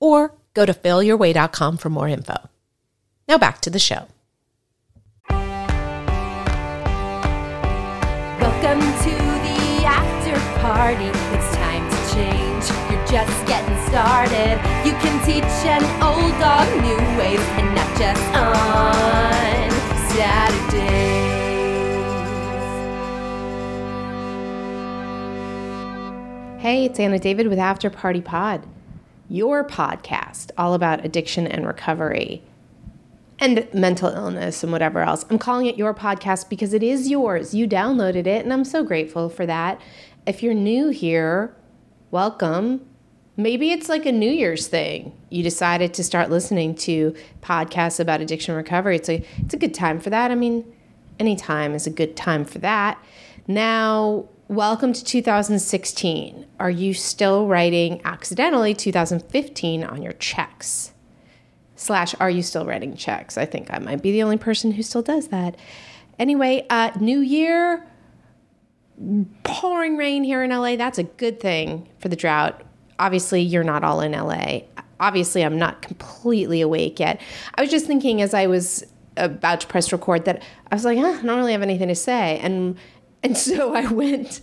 or go to failyourway.com for more info. Now back to the show. Welcome to the after party. It's time to change. You're just getting started. You can teach an old dog new ways, and not just on Saturdays. Hey, it's Anna David with After Party Pod, your podcast all about addiction and recovery. And mental illness and whatever else. I'm calling it your podcast because it is yours. You downloaded it, and I'm so grateful for that. If you're new here, welcome. Maybe it's like a New Year's thing. You decided to start listening to podcasts about addiction recovery. It's a good time for that. I mean, any time is a good time for that. Now, welcome to 2016. Are you still writing accidentally 2015 on your checks? / are you still writing checks? I think I might be the only person who still does that. Anyway, new year, pouring rain here in LA. That's a good thing for the drought. Obviously, you're not all in LA. Obviously, I'm not completely awake yet. I was just thinking as I was about to press record that I was like, I don't really have anything to say. And so I went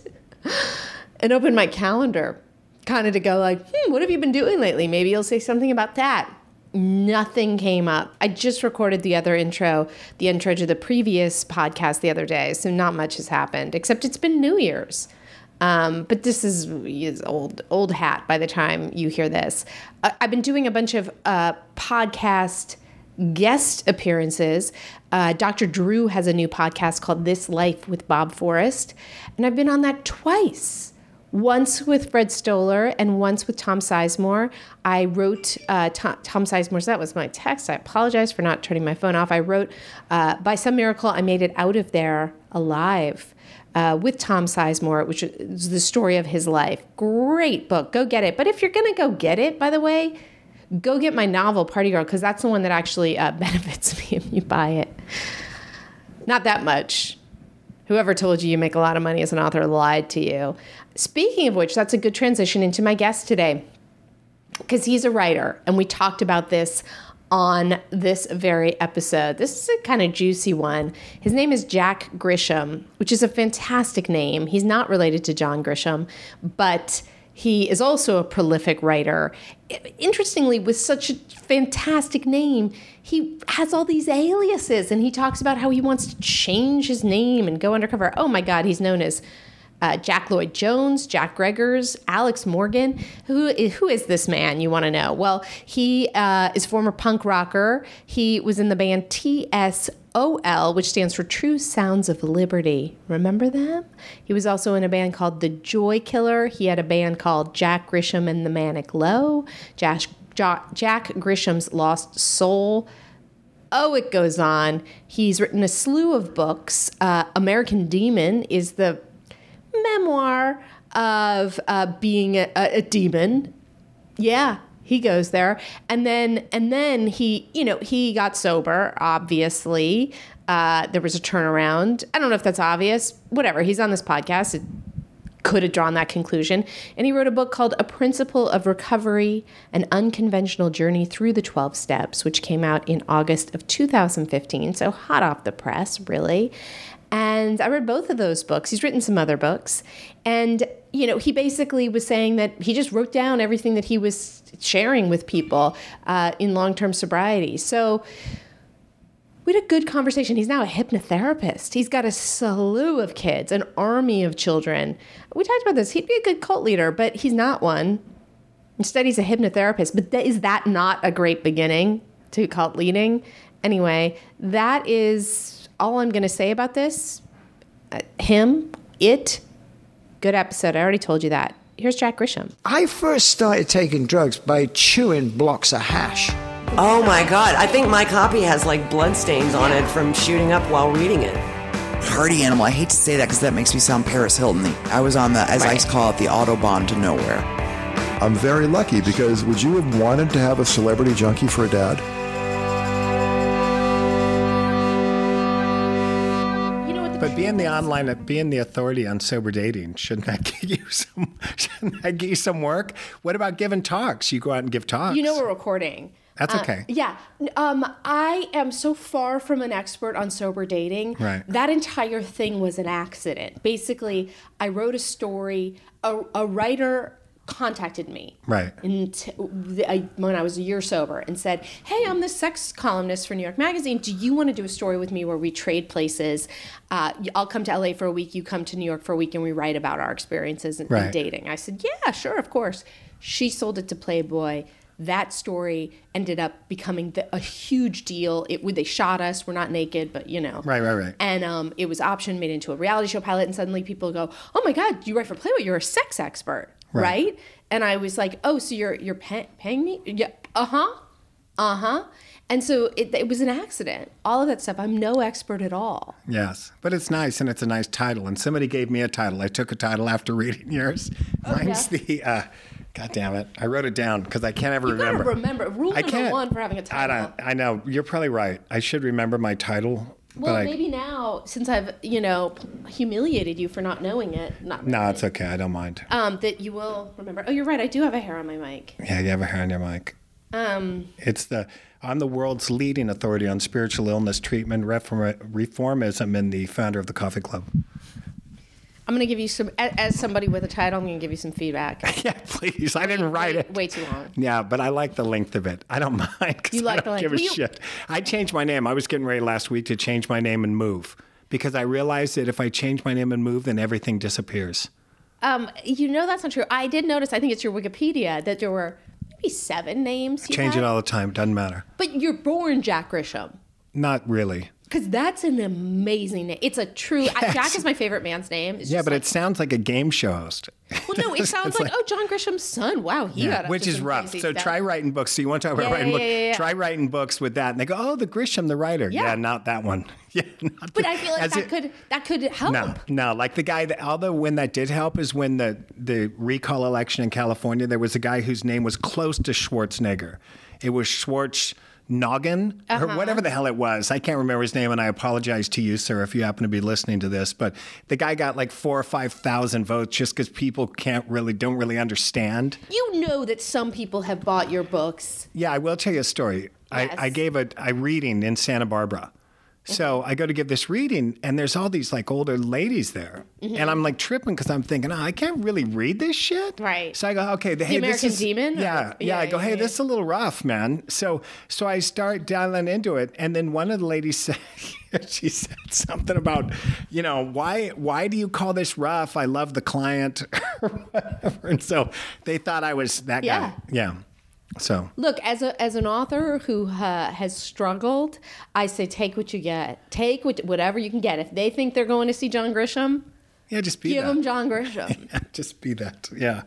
and opened my calendar kind of to go like, what have you been doing lately? Maybe you'll say something about that. Nothing came up. I just recorded the intro to the previous podcast the other day, so not much has happened, except it's been New Year's. But this is old hat by the time you hear this. I've been doing a bunch of podcast guest appearances. Dr. Drew has a new podcast called This Life with Bob Forrest, and I've been on that twice. Once with Fred Stoller and once with Tom Sizemore. I wrote Tom Sizemore, so that was my text. I apologize for not turning my phone off. I wrote, by some miracle, I made it out of there alive with Tom Sizemore, which is the story of his life. Great book. Go get it. But if you're going to go get it, by the way, go get my novel, Party Girl, because that's the one that actually benefits me if you buy it. Not that much. Whoever told you make a lot of money as an author lied to you. Speaking of which, that's a good transition into my guest today, because he's a writer, and we talked about this on this very episode. This is a kind of juicy one. His name is Jack Grisham, which is a fantastic name. He's not related to John Grisham, but he is also a prolific writer. Interestingly, with such a fantastic name, he has all these aliases, and he talks about how he wants to change his name and go undercover. Oh, my God, he's known as Jack Lloyd-Jones, Jack Gregors, Alex Morgan. Who is this man, you want to know? Well, he is former punk rocker. He was in the band T.S.O.L, which stands for True Sounds of Liberty. Remember them? He was also in a band called The Joy Killer. He had a band called Jack Grisham and the Manic Low, Jack Grisham's Lost Soul. Oh, it goes on. He's written a slew of books. American Demon is the memoir of being a demon. Yeah, he goes there. And then he got sober, obviously. There was a turnaround. I don't know if that's obvious. Whatever. He's on this podcast. It could have drawn that conclusion. And he wrote a book called A Principle of Recovery, An Unconventional Journey Through the 12 Steps, which came out in August of 2015. So hot off the press, really. And I read both of those books. He's written some other books. And, he basically was saying that he just wrote down everything that he was sharing with people in long-term sobriety. So we had a good conversation. He's now a hypnotherapist. He's got a slew of kids, an army of children. We talked about this. He'd be a good cult leader, but he's not one. Instead, he's a hypnotherapist. But is that not a great beginning to cult leading? Anyway, that is all I'm going to say about this. Good episode. I already told you that. Here's Jack Grisham. I first started taking drugs by chewing blocks of hash. Oh, my God. I think my copy has, like, bloodstains on it from shooting up while reading it. Party animal. I hate to say that because that makes me sound Paris Hilton-y. I was on the, as right. I call it, the Autobahn to nowhere. I'm very lucky because would you have wanted to have a celebrity junkie for a dad? But being the authority on sober dating, shouldn't that give you some work? What about giving talks? You go out and give talks. You know we're recording. That's okay. Yeah. I am so far from an expert on sober dating. Right. That entire thing was an accident. Basically, I wrote a story. A writer contacted me. Right. When I was a year sober and said, hey, I'm the sex columnist for New York Magazine. Do you want to do a story with me where we trade places? I'll come to L.A. for a week. You come to New York for a week and we write about our experiences in right. dating. I said, yeah, sure, of course. She sold it to Playboy. That story ended up becoming a huge deal. They shot us. We're not naked, but you know. Right. And it was optioned, made into a reality show pilot, and suddenly people go, oh my God, you write for Playboy. You're a sex expert, right? And I was like, oh, so you're paying me? Yeah. Uh-huh. And so it was an accident. All of that stuff. I'm no expert at all. Yes. But it's nice, and it's a nice title. And somebody gave me a title. I took a title after reading yours. Mine's the... God damn it. I wrote it down because I can't ever remember. You gotta remember. Rule number one for having a title. I know. You're probably right. I should remember my title. Well, but maybe now, since I've, humiliated you for not knowing it. Not really. No, it's okay. I don't mind. That you will remember. Oh, you're right. I do have a hair on my mic. Yeah, you have a hair on your mic. I'm the world's leading authority on spiritual illness treatment, reformism, and the founder of the Coffee Club. I'm going to give you some, as somebody with a title, I'm going to give you some feedback. Yeah, please. I didn't write it. Way too long. Yeah, but I like the length of it. I don't mind because I don't give a shit. I changed my name. I was getting ready last week to change my name and move because I realized that if I change my name and move, then everything disappears. That's not true. I did notice, I think it's your Wikipedia, that there were maybe 7 names. I change it all the time. Doesn't matter. But you're born Jack Grisham. Not really. Because that's an amazing name. It's a true... Yes. Jack is my favorite man's name. It's but it sounds like a game show host. Well, no, it sounds like John Grisham's son. Wow, he got up. Which is rough. So try writing books. So you want to talk about writing books? Yeah. Try writing books with that. And they go, oh, the Grisham, the writer. Yeah, not that one. Yeah, not but I feel like that could help. No, like the guy that... Although when that did help is when the recall election in California, there was a guy whose name was close to Schwarzenegger. It was Schwartz... Noggin, or whatever the hell it was. I can't remember his name, and I apologize to you, sir, if you happen to be listening to this. But the guy got like 4,000 or 5,000 votes just because people don't really understand. You know that some people have bought your books. Yeah, I will tell you a story. Yes. I gave a reading in Santa Barbara. So I go to give this reading, and there's all these like older ladies there. Mm-hmm. And I'm like tripping because I'm thinking, I can't really read this shit. Right. So I go, okay, hey, this is... The American Demon? Yeah. I go, hey, this is a little rough, man. So I start dialing into it, and then one of the ladies said... She said something about, why do you call this rough? I love the client. or whatever. And so they thought I was that guy. Yeah. So look, as an author who has struggled, I say take what you get, whatever you can get. If they think they're going to see John Grisham, just be give them John Grisham. Yeah, just be that. Yeah,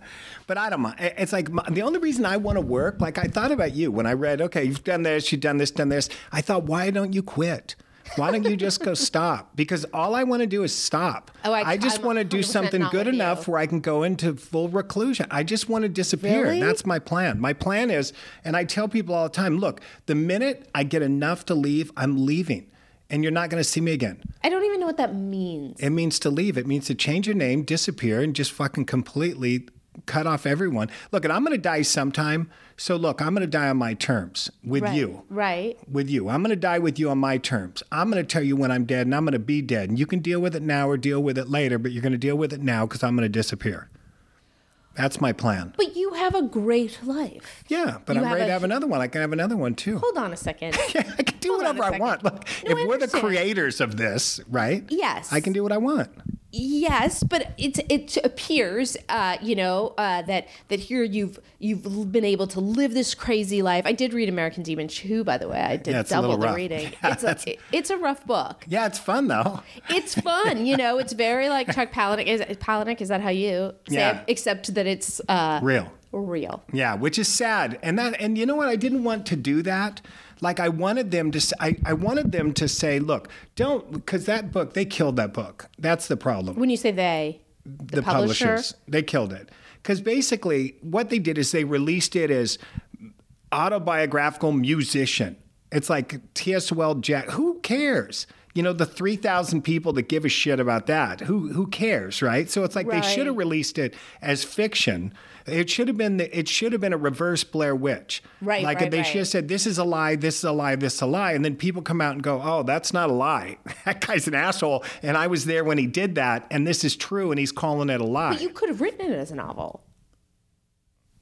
but I don't mind. It's like the only reason I want to work. Like I thought about you when I read. Okay, you've done this, you've done this. I thought, why don't you quit? Why don't you just go stop? Because all I want to do is stop. Oh, I just want to do something good enough where I can go into full reclusion. I just want to disappear. Really? That's my plan. My plan is, and I tell people all the time, look, the minute I get enough to leave, I'm leaving. And you're not going to see me again. I don't even know what that means. It means to leave. It means to change your name, disappear, and just fucking completely cut off everyone. Look, and I'm going to die sometime. So look, I'm going to die on my terms with you. Right. With you. I'm going to die with you on my terms. I'm going to tell you when I'm dead and I'm going to be dead. And you can deal with it now or deal with it later, but you're going to deal with it now because I'm going to disappear. That's my plan. But you have a great life. Yeah, but I'm ready to have another one. I can have another one too. Hold on a second. Yeah, I can do whatever I want. Look, if we're the creators of this, right? Yes. I can do what I want. Yes, but it appears, that here you've been able to live this crazy life. I did read American Demon 2, by the way. I did double the reading. Yeah, it's a rough book. Yeah, it's fun though. It's fun, It's very like Chuck Palahniuk. Is that how you say it? Except that it's real. Yeah, which is sad, and you know what? I didn't want to do that. Like I wanted them to say, look, don't, because that book, they killed that book. That's the problem. When you say they, the publishers, they killed it. Because basically what they did is they released it as autobiographical musician. It's like T.S.O.L, Jack, who cares? The 3,000 people that give a shit about that, who cares, right? So it's like They should have released it as fiction. It should have been a reverse Blair Witch. Right, like right, they should have said, this is a lie, this is a lie, this is a lie. And then people come out and go, oh, that's not a lie. That guy's an asshole. And I was there when he did that. And this is true. And he's calling it a lie. But you could have written it as a novel.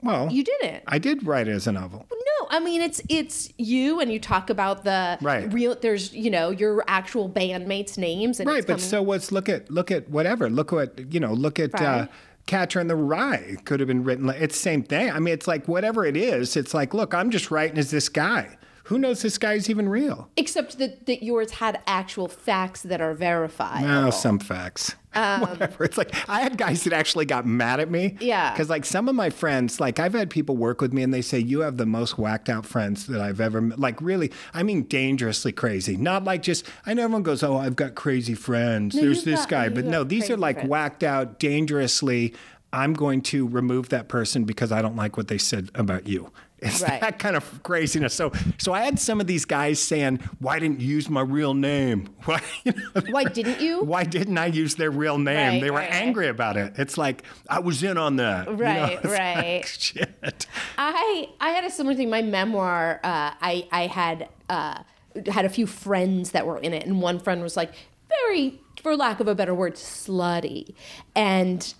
Well, you didn't. I did write it as a novel. No, I mean, it's you, and you talk about the real. There's your actual bandmates' names. And but so let's look at whatever. Look at Catcher in the Rye. Could have been written. It's the same thing. I mean, it's like whatever it is. It's like, look, I'm just writing as this guy. Who knows this guy's even real? Except that yours had actual facts that are verified. No, some facts. Whatever. It's like I had guys that actually got mad at me. Yeah. Because like some of my friends, like I've had people work with me and they say, you have the most whacked out friends that I've ever met. Like really, I mean dangerously crazy. Not like just, I know everyone goes, oh, I've got crazy friends. No, there's this guy. But no, these are like friends. Whacked out, dangerously, I'm going to remove that person because I don't like what they said about you. It's that kind of craziness. So I had some of these guys saying, why didn't you use my real name? Why, why didn't you? Why didn't I use their real name? They were angry about it. It's like, I was in on that. Right, like, shit. I had a similar thing. My memoir, I had a few friends that were in it. And one friend was like, very, for lack of a better word, slutty. And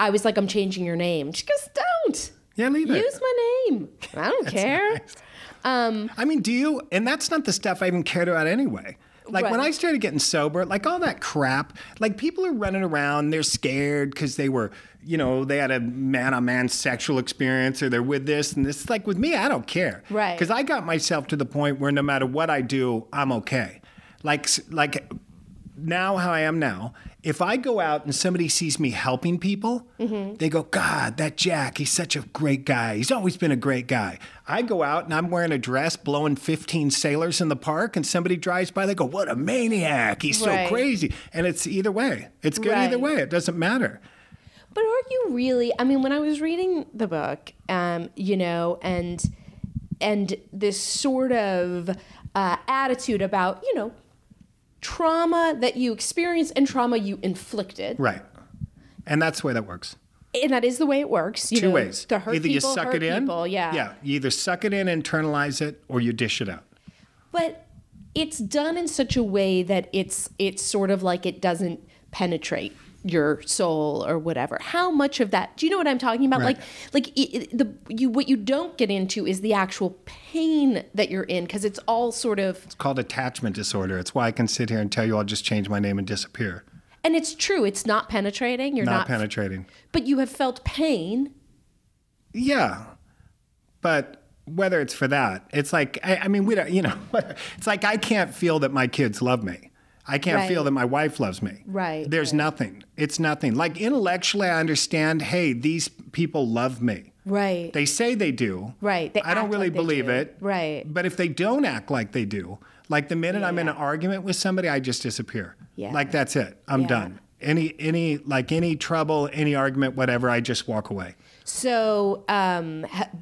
I was like, I'm changing your name. She goes, don't. Yeah, leave it. Use my name. I don't care. Nice. I mean, do you? And that's not the stuff I even cared about anyway. Like when I started getting sober, like all that crap, like people are running around, they're scared because they were, they had a man-on-man sexual experience or they're with this and this. Like with me, I don't care. Right. Because I got myself to the point where no matter what I do, I'm okay. Like now how I am now. If I go out and somebody sees me helping people, they go, God, that Jack, he's such a great guy. He's always been a great guy. I go out and I'm wearing a dress, blowing 15 sailors in the park, and somebody drives by, they go, what a maniac. He's so crazy. And it's either way. It's good either way. It doesn't matter. But are you really, I mean, when I was reading the book, and this sort of attitude about, trauma that you experienced and trauma you inflicted. Right. And that's the way that works. And that is the way it works. Two ways. To hurt either people, you suck hurt it in. People, yeah. Yeah. You either suck it in, internalize it, or you dish it out. But it's done in such a way that it's sort of like it doesn't penetrate your soul or whatever. How much of that? Do you know what I'm talking about? Right. What you don't get into is the actual pain that you're in, because it's all sort of. It's called attachment disorder. It's why I can sit here and tell you I'll just change my name and disappear. And it's true. It's not penetrating. You're not penetrating. But you have felt pain. Yeah, but whether it's for that, it's like I mean we don't. It's like I can't feel that my kids love me. I can't feel that my wife loves me. Right. There's nothing. It's nothing. Like intellectually, I understand, hey, these people love me. Right. They say they do. Right. They I don't really like believe do. It. Right. But if they don't act like they do, like the minute I'm in an argument with somebody, I just disappear. Yeah. Like that's it. I'm done. Any trouble, any argument, whatever, I just walk away. So,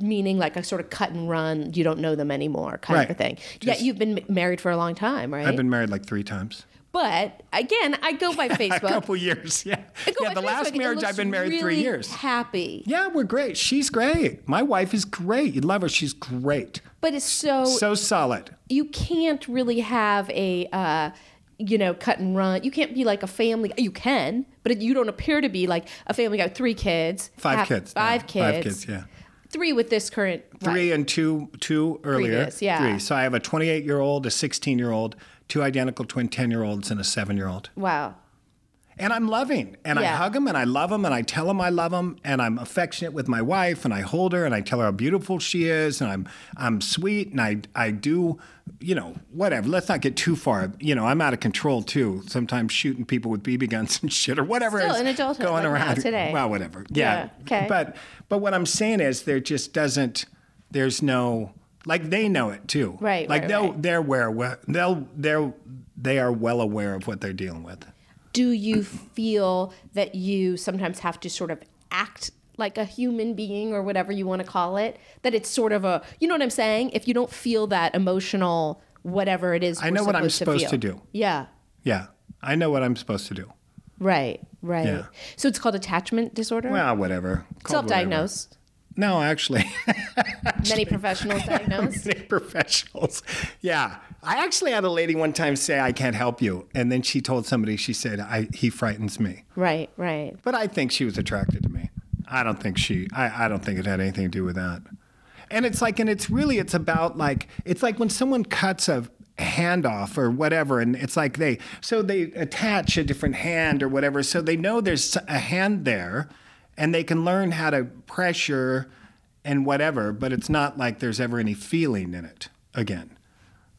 meaning like a sort of cut and run, you don't know them anymore kind of a thing. Yet you've been married for a long time, right? I've been married like 3 times. But again, I go by Facebook. A couple years, yeah. Yeah, the last marriage I've been married 3 years. Happy. Yeah, we're great. She's great. My wife is great. You love her. She's great. But it's so solid. You can't really have a cut and run. You can't be like a family. You can, but you don't appear to be like a family guy with 3 kids. 5 kids. 5 kids. 5 kids. Yeah. 3 with this current. 3 wife. And two earlier. Previous, yeah. 3. So I have a 28-year-old, a 16-year-old. 2 identical twin 10-year-olds and a 7-year-old. Wow. And I'm loving. And I hug him and I love him and I tell him I love him. And I'm affectionate with my wife and I hold her and I tell her how beautiful she is. And I'm sweet and I do, you know, whatever. Let's not get too far. You know, I'm out of control too. Sometimes shooting people with BB guns and shit or whatever is in adulthood, going around today. Well, whatever. Yeah. Okay. But what I'm saying is there just doesn't, there's no, like they know it too. Right. Like they are well aware of what they're dealing with. Do you feel that you sometimes have to sort of act like a human being or whatever you want to call it? That it's sort of a, you know what I'm saying? If you don't feel that emotional, whatever it is, I know what I'm supposed to do. Yeah. Yeah. I know what I'm supposed to do. Right. Yeah. So it's called attachment disorder? Well, whatever. Self-diagnosed. No, actually. Many professionals diagnosed? Many professionals. Yeah. I actually had a lady one time say, I can't help you. And then she told somebody, she said, he frightens me. Right. But I think she was attracted to me. I don't think I don't think it had anything to do with that. And it's like, and it's really, it's about like, it's like when someone cuts a hand off or whatever, and it's like they attach a different hand or whatever. So they know there's a hand there. And they can learn how to pressure and whatever, but it's not like there's ever any feeling in it again.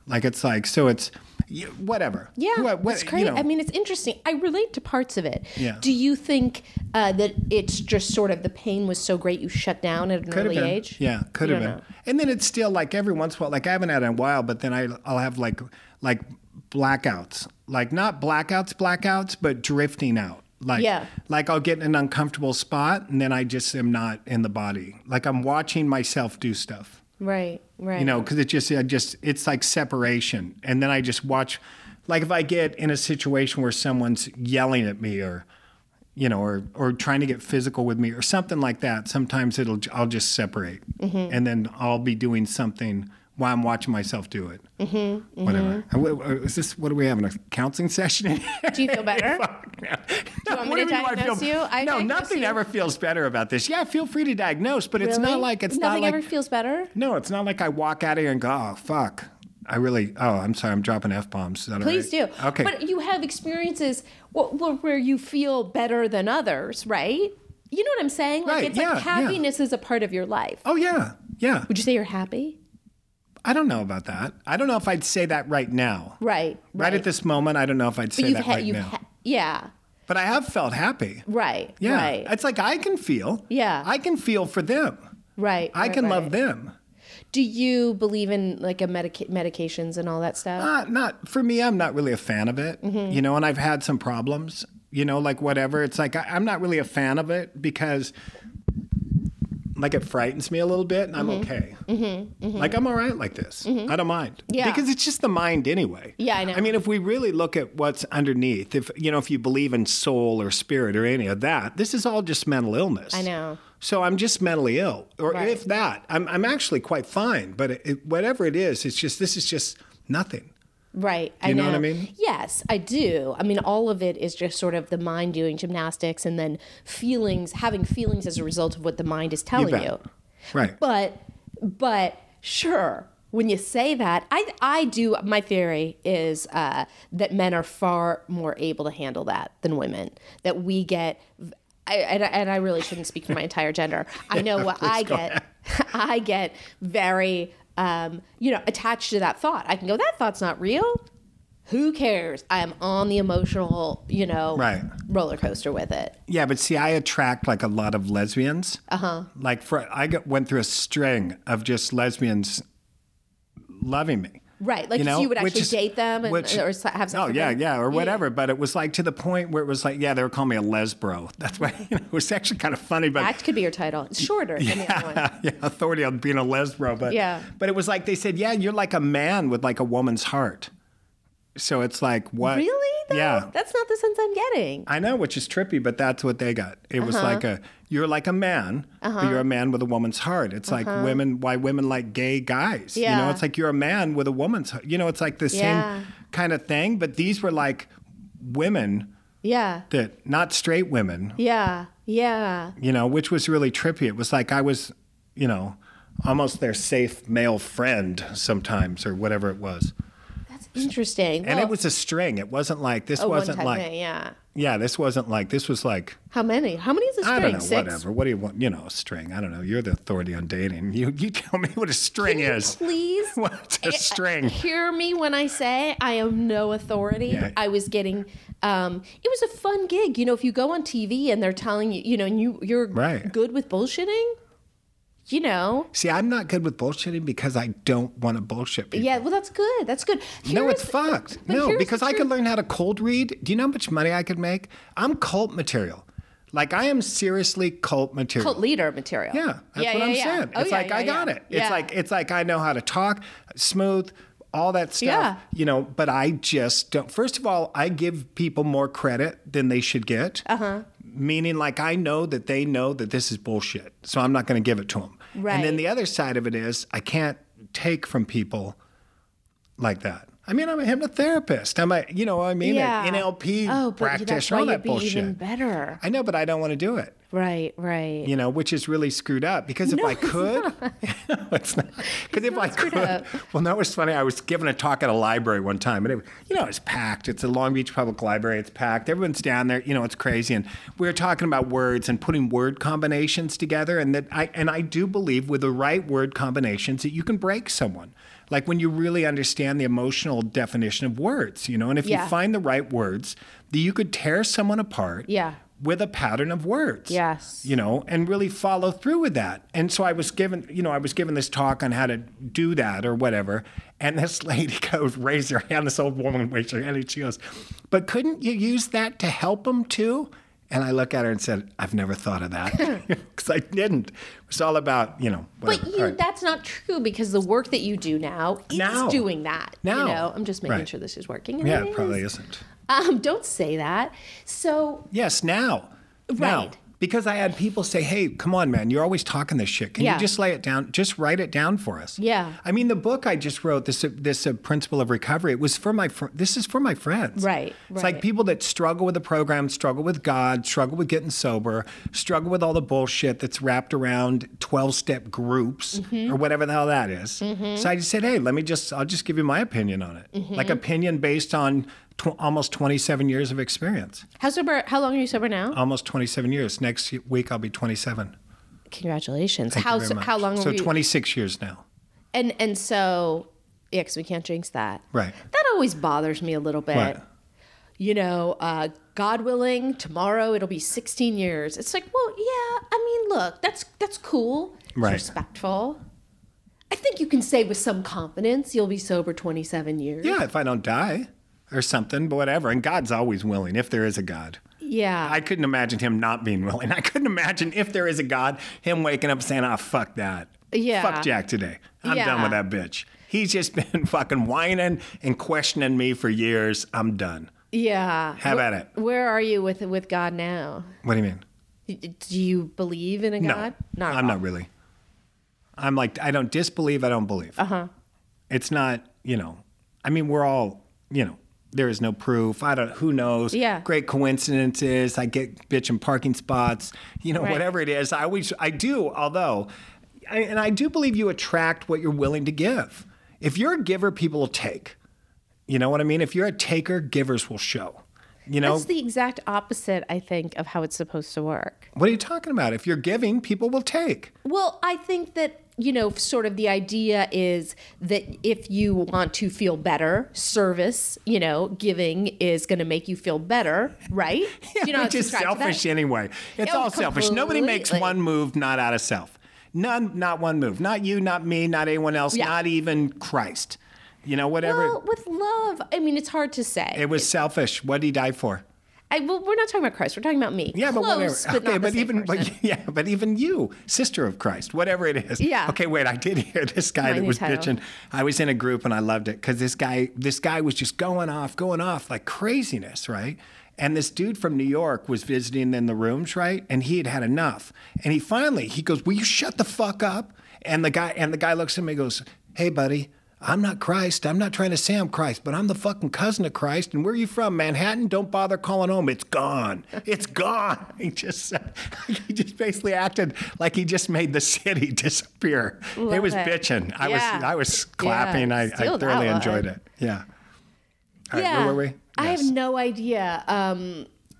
Like it's like, so it's whatever. Yeah, it's great. You know. I mean, it's interesting. I relate to parts of it. Yeah. Do you think that it's just sort of the pain was so great you shut down at an early age? Yeah, could have been. And then it's still like every once in a while, like I haven't had it in a while, but then I'll have like blackouts. Like not blackouts, but drifting out. Like I'll get in an uncomfortable spot and then I just am not in the body. Like I'm watching myself do stuff. Right. You know, because it's like separation. And then I just watch, like if I get in a situation where someone's yelling at me or, you know, or trying to get physical with me or something like that, sometimes I'll just separate. Mm-hmm. And then I'll be doing something while I'm watching myself do it. Mm-hmm. Whatever. Is this, what do we have, a counseling session in here? Do you feel better? Fuck no. Do you want me to diagnose you? No, nothing ever feels better about this. Yeah, feel free to diagnose, but it's not like, it's not like. Nothing ever feels better? No, it's not like I walk out of here and go, oh, fuck. I'm sorry, I'm dropping F-bombs. Please do. Okay. But you have experiences where you feel better than others, right? You know what I'm saying? Like, right, it's like happiness is a part of your life. Oh, yeah. Would you say you're happy? I don't know about that. I don't know if I'd say that right now. Right. Right at this moment, I don't know if I'd say that right now. Yeah. But I have felt happy. Right. Yeah. Right. It's like I can feel. Yeah. I can feel for them. Right. I can love them. Do you believe in like a medications and all that stuff? Not for me. I'm not really a fan of it. Mm-hmm. You know, and I've had some problems. You know, like whatever. It's like I'm not really a fan of it because. Like it frightens me a little bit and I'm okay. Mm-hmm. Mm-hmm. Like I'm all right like this. Mm-hmm. I don't mind. Yeah. Because it's just the mind anyway. Yeah, I know. I mean, if we really look at what's underneath, if you believe in soul or spirit or any of that, this is all just mental illness. I know. So I'm just mentally ill. Or if that, I'm actually quite fine. But whatever it is, it's just, this is just nothing. Right. You know what I mean? Yes, I do. I mean, all of it is just sort of the mind doing gymnastics and then having feelings as a result of what the mind is telling you. Right. But sure, when you say that, I do, my theory is that men are far more able to handle that than women, that we get, and I really shouldn't speak for my entire gender. I know what I get. I get very... attached to that thought. I can go, that thought's not real. Who cares? I'm on the emotional, roller coaster with it. Yeah, but see, I attract like a lot of lesbians. Uh-huh. Like I went through a string of just lesbians loving me. Right, like you would actually date them or have sex with them. Or whatever. But it was like to the point where it was like, they were calling me a lesbro. That's why it was actually kind of funny. But that could be your title. It's shorter than the other one. Yeah, authority on being a lesbro. But, but it was like they said, you're like a man with like a woman's heart. So it's like, what? Really? Though? Yeah. That's not the sense I'm getting. I know, which is trippy, but that's what they got. It was like you're like a man, but you're a man with a woman's heart. It's like why women like gay guys. Yeah. You know, it's like you're a man with a woman's heart. You know, it's like the same kind of thing, but these were like women that, not straight women. Yeah. You know, which was really trippy. It was like I was, almost their safe male friend sometimes or whatever it was. Interesting. And well, it was a string. It wasn't like this. This wasn't like this. Was like how many is a string? I don't know. 6? Whatever. What do you want? You know, a string. I don't know. You're the authority on dating. You tell me what a string is. Please. What's a string? Hear me when I say I am no authority. Yeah. I was getting. It was a fun gig. You know, if you go on TV and they're telling you, you know, and you're right. Good with bullshitting. You know. See, I'm not good with bullshitting because I don't want to bullshit people. Yeah, well, that's good. That's good. No, it's fucked. No, because I could learn how to cold read. Do you know how much money I could make? I'm cult material. Like, I am seriously cult material. Cult leader material. Yeah, that's what I'm saying. It's like, I got it. It's like I know how to talk, smooth, all that stuff, you know, but I just don't. First of all, I give people more credit than they should get. Uh-huh. Meaning, like, I know that they know that this is bullshit, so I'm not going to give it to them. Right. And then the other side of it is I can't take from people like that. I mean, I'm a hypnotherapist. I'm a, you know what I mean? Yeah. An NLP practitioner, all that bullshit. Even better. I know, but I don't want to do it. Right, right. You know, which is really screwed up because if I could, it's not. Because if I could, well, that was funny. I was giving a talk at a library one time, and it, you know, it's packed. It's a Long Beach public library. It's packed. Everyone's down there. You know, it's crazy. And we were talking about words and putting word combinations together, and that I do believe with the right word combinations that you can break someone. Like when you really understand the emotional definition of words, you know, and if you find the right words, that you could tear someone apart with a pattern of words, you know, and really follow through with that. And so I was given this talk on how to do that or whatever. And this lady raised her hand, this old woman raised her hand, and she goes, but couldn't you use that to help them too? And I look at her and said, I've never thought of that because I didn't. It's all about, you know. Whatever. But that's not true because the work that you do now is doing that. Now. You know, I'm just making sure this is working. And it probably isn't. Don't say that. So. Yes, now. Right. Now. Because I had people say, hey, come on, man, you're always talking this shit. Can you just lay it down? Just write it down for us. Yeah. I mean, the book I just wrote, this Principle of Recovery, it was for this is for my friends. Right. It's like people that struggle with the program, struggle with God, struggle with getting sober, struggle with all the bullshit that's wrapped around 12-step groups or whatever the hell that is. Mm-hmm. So I just said, hey, I'll just give you my opinion on it. Mm-hmm. Like opinion based on almost 27 years of experience. How long are you sober now? Almost 27 years. Next week I'll be 27. Congratulations. Thank you very much. How long were you? So 26 years now. And so, yeah, because we can't jinx that. Right. That always bothers me a little bit. What? You know, God willing, tomorrow it'll be 16 years. It's like, well, yeah, I mean, look, that's cool. Right. It's respectful. I think you can say with some confidence you'll be sober 27 years. Yeah, if I don't die. Or something, but whatever. And God's always willing, if there is a God. Yeah. I couldn't imagine him not being willing. I couldn't imagine, if there is a God, him waking up saying, oh, fuck that. Yeah. Fuck Jack today. I'm done with that bitch. He's just been fucking whining and questioning me for years. I'm done. Yeah. How about it? Where are you with God now? What do you mean? Do you believe in a God? No, I'm not really. I'm like, I don't disbelieve, I don't believe. Uh-huh. It's not, you know, I mean, we're all, you know, there is no proof. I don't. Who knows? Yeah. Great coincidences. I get bitching parking spots. You know, whatever it is. I do. Although, I do believe you attract what you're willing to give. If you're a giver, people will take. You know what I mean? If you're a taker, givers will show. You know, that's the exact opposite, I think, of how it's supposed to work. What are you talking about? If you're giving, people will take. Well, I think that, you know, sort of the idea is that if you want to feel better, service, you know, giving is going to make you feel better, right? Yeah, you know, which is selfish anyway. It's all selfish. Nobody makes one move not out of self. None, not one move. Not you, not me, not anyone else, not even Christ. You know, whatever. Well, with love, I mean, it's hard to say. It was selfish. What did he die for? We're not talking about Christ. We're talking about me. Yeah, but close, whatever. Okay, but even you, sister of Christ, whatever it is. Yeah. Okay, wait. I did hear this guy that was bitching. I was in a group and I loved it because this guy was just going off like craziness, right? And this dude from New York was visiting in the rooms, right? And he had enough. And he finally goes, "Will you shut the fuck up?" And the guy looks at me and goes, "Hey, buddy. I'm not Christ. I'm not trying to say I'm Christ, but I'm the fucking cousin of Christ. And where are you from, Manhattan? Don't bother calling home. It's gone. It's gone." He just basically acted like he just made the city disappear. Love it was bitching. I was clapping. Yeah, I thoroughly enjoyed it. Yeah. All right, where were we? Yes. I have no idea.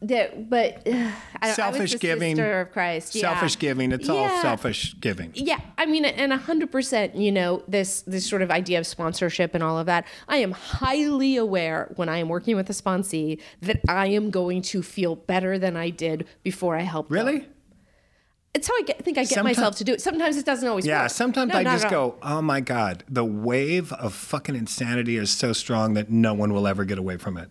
Selfish giving. Sister of Christ. Yeah. Selfish giving. It's all selfish giving. Yeah. I mean, and 100%, you know, this sort of idea of sponsorship and all of that. I am highly aware when I am working with a sponsee that I am going to feel better than I did before I helped them. It's how I think I get myself to do it. Sometimes it doesn't always work. Yeah, sometimes I just go, oh my God, the wave of fucking insanity is so strong that no one will ever get away from it.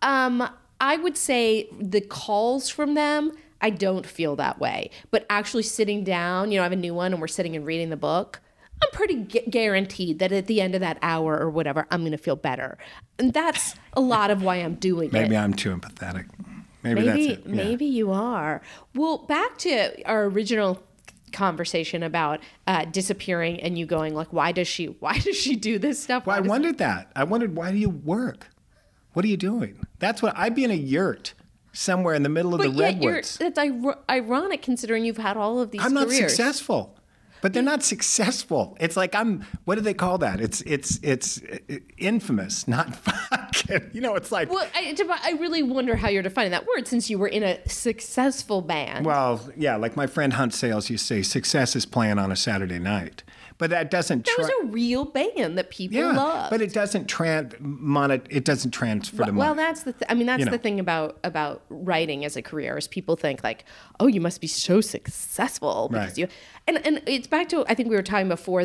I would say the calls from them, I don't feel that way. But actually sitting down, you know, I have a new one and we're sitting and reading the book. I'm pretty guaranteed that at the end of that hour or whatever, I'm going to feel better. And that's a lot of why I'm doing Maybe I'm too empathetic. Maybe that's it. Maybe you are. Well, back to our original conversation about disappearing and you going like, why does she do this stuff? Well, I wondered, why do you work? What are you doing? That's what I'd be in a yurt somewhere in the middle of the redwoods. That's ironic considering you've had all of these careers. I'm not successful. But they're not successful. It's like what do they call that? It's infamous, not fucking. You know, it's like. Well, I really wonder how you're defining that word since you were in a successful band. Well, yeah, like my friend Hunt Sales used to say, success is playing on a Saturday night. But that doesn't. That was a real band that people loved. But it doesn't It doesn't transfer to money. Well, that's the. I mean, that's the thing about writing as a career is people think like, oh, you must be so successful because you. And it's back to I think we were talking before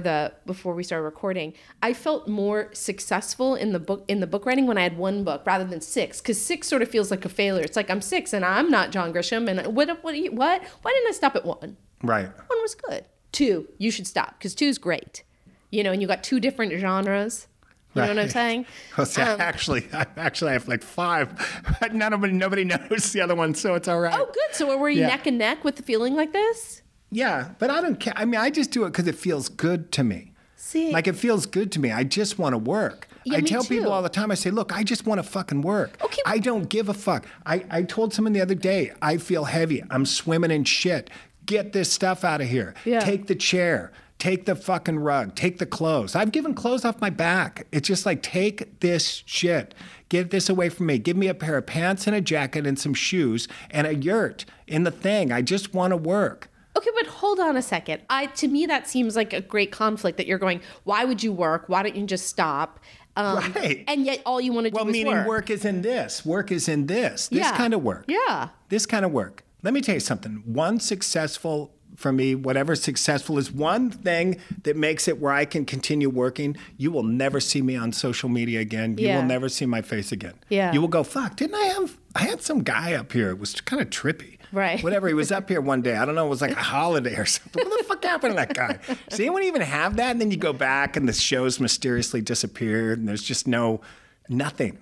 we started recording. I felt more successful in the book writing when I had one book rather than six because six sort of feels like a failure. It's like I'm six and I'm not John Grisham and what? Why didn't I stop at one? Right. One was good. 2, you should stop because 2 is great, you know. And you got 2 different genres. You know what I'm saying? Well, see, I have like 5, but nobody knows the other one, so it's all right. Oh, good. So were you neck and neck with the feeling like this? Yeah, but I don't care. I mean, I just do it because it feels good to me. See, like it feels good to me. I just want to work. Yeah, I tell people all the time, I say, look, I just want to fucking work. Okay. I don't give a fuck. I told someone the other day, I feel heavy. I'm swimming in shit. Get this stuff out of here. Yeah. Take the chair. Take the fucking rug. Take the clothes. I've given clothes off my back. It's just like, take this shit. Get this away from me. Give me a pair of pants and a jacket and some shoes and a yurt in the thing. I just want to work. Okay, but hold on a second. To me, that seems like a great conflict that you're going, why would you work? Why don't you just stop? Right. And yet all you want to do is work. Well, meaning work is in this. Work is in this. This kind of work. Yeah. This kind of work. Let me tell you something. One successful, for me, whatever successful is, one thing that makes it where I can continue working, you will never see me on social media again. You will never see my face again. Yeah. You will go, fuck, didn't I had some guy up here. It was kind of trippy. Right. Whatever, he was up here one day. I don't know, it was like a holiday or something. What the fuck happened to that guy? Does anyone even have that? And then you go back and the show's mysteriously disappeared and there's just nothing.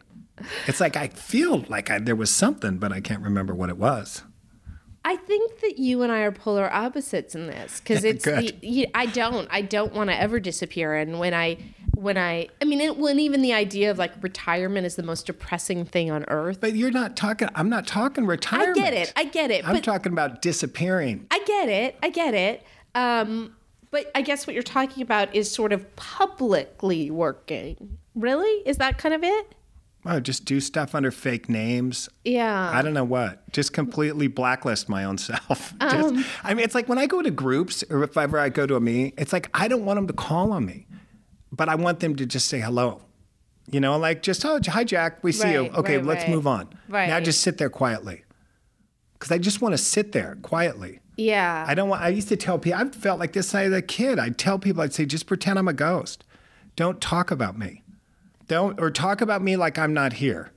It's like I feel like there was something, but I can't remember what it was. I think that you and I are polar opposites in this because it's I don't want to ever disappear. And when even the idea of like retirement is the most depressing thing on earth. But I'm not talking retirement. I get it. I'm talking about disappearing. I get it. But I guess what you're talking about is sort of publicly working. Really? Is that kind of it? Oh, just do stuff under fake names. Yeah. I don't know what. Just completely blacklist my own self. I mean, it's like when I go to groups or if ever I go to a meeting, it's like I don't want them to call on me, but I want them to just say hello. You know, like just, oh, hi, Jack. We see you. Okay, let's move on. Right. Now just sit there quietly because I just want to sit there quietly. Yeah. I used to tell people, I felt like this as a kid. I'd tell people, I'd say, just pretend I'm a ghost. Don't talk about me. Or talk about me like I'm not here.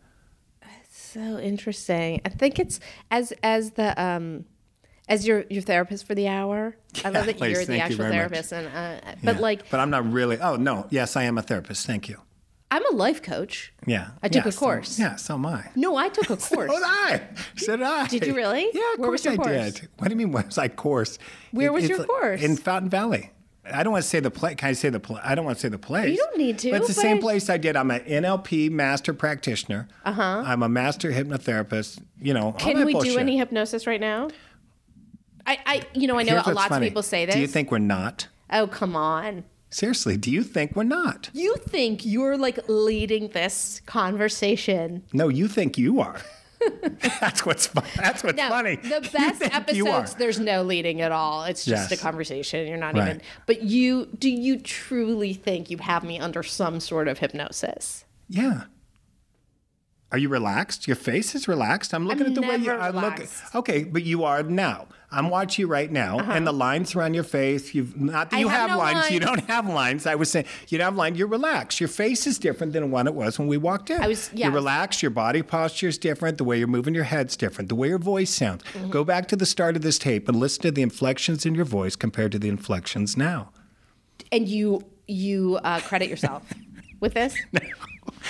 That's so interesting. I think it's as your therapist for the hour. I love that you're the actual therapist, but I'm not really. Oh no, yes, I am a therapist. Thank you. I'm a life coach. Yeah, I took a course. Yeah, so am I. No, I took a course. So did I. Did you really? Yeah, of course I did. What do you mean? Where was I course? Where was your course? In Fountain Valley. I don't want to say the place. Can I say the place? I don't want to say the place. You don't need to. But it's the same place I did. I'm an NLP master practitioner. Uh-huh. I'm a master hypnotherapist. You know, can we do any hypnosis right now? I know a lot of people say this. Do you think we're not? Oh, come on. Seriously, do you think we're not? You think you're like leading this conversation. No, you think you are. That's what's funny. The best episodes, there's no leading at all. It's just a conversation. You're not even. But do you truly think you have me under some sort of hypnosis? Yeah. Are you relaxed? Your face is relaxed. I'm looking at the way you are looking. Okay, but you are now. I'm watching you right now, and the lines are on your face. You have lines. You don't have lines. I was saying you don't have lines. You're relaxed. Your face is different than when it was when we walked in. You're relaxed. Your body posture is different. The way you're moving your head's different. The way your voice sounds. Mm-hmm. Go back to the start of this tape and listen to the inflections in your voice compared to the inflections now. And you credit yourself with this? No.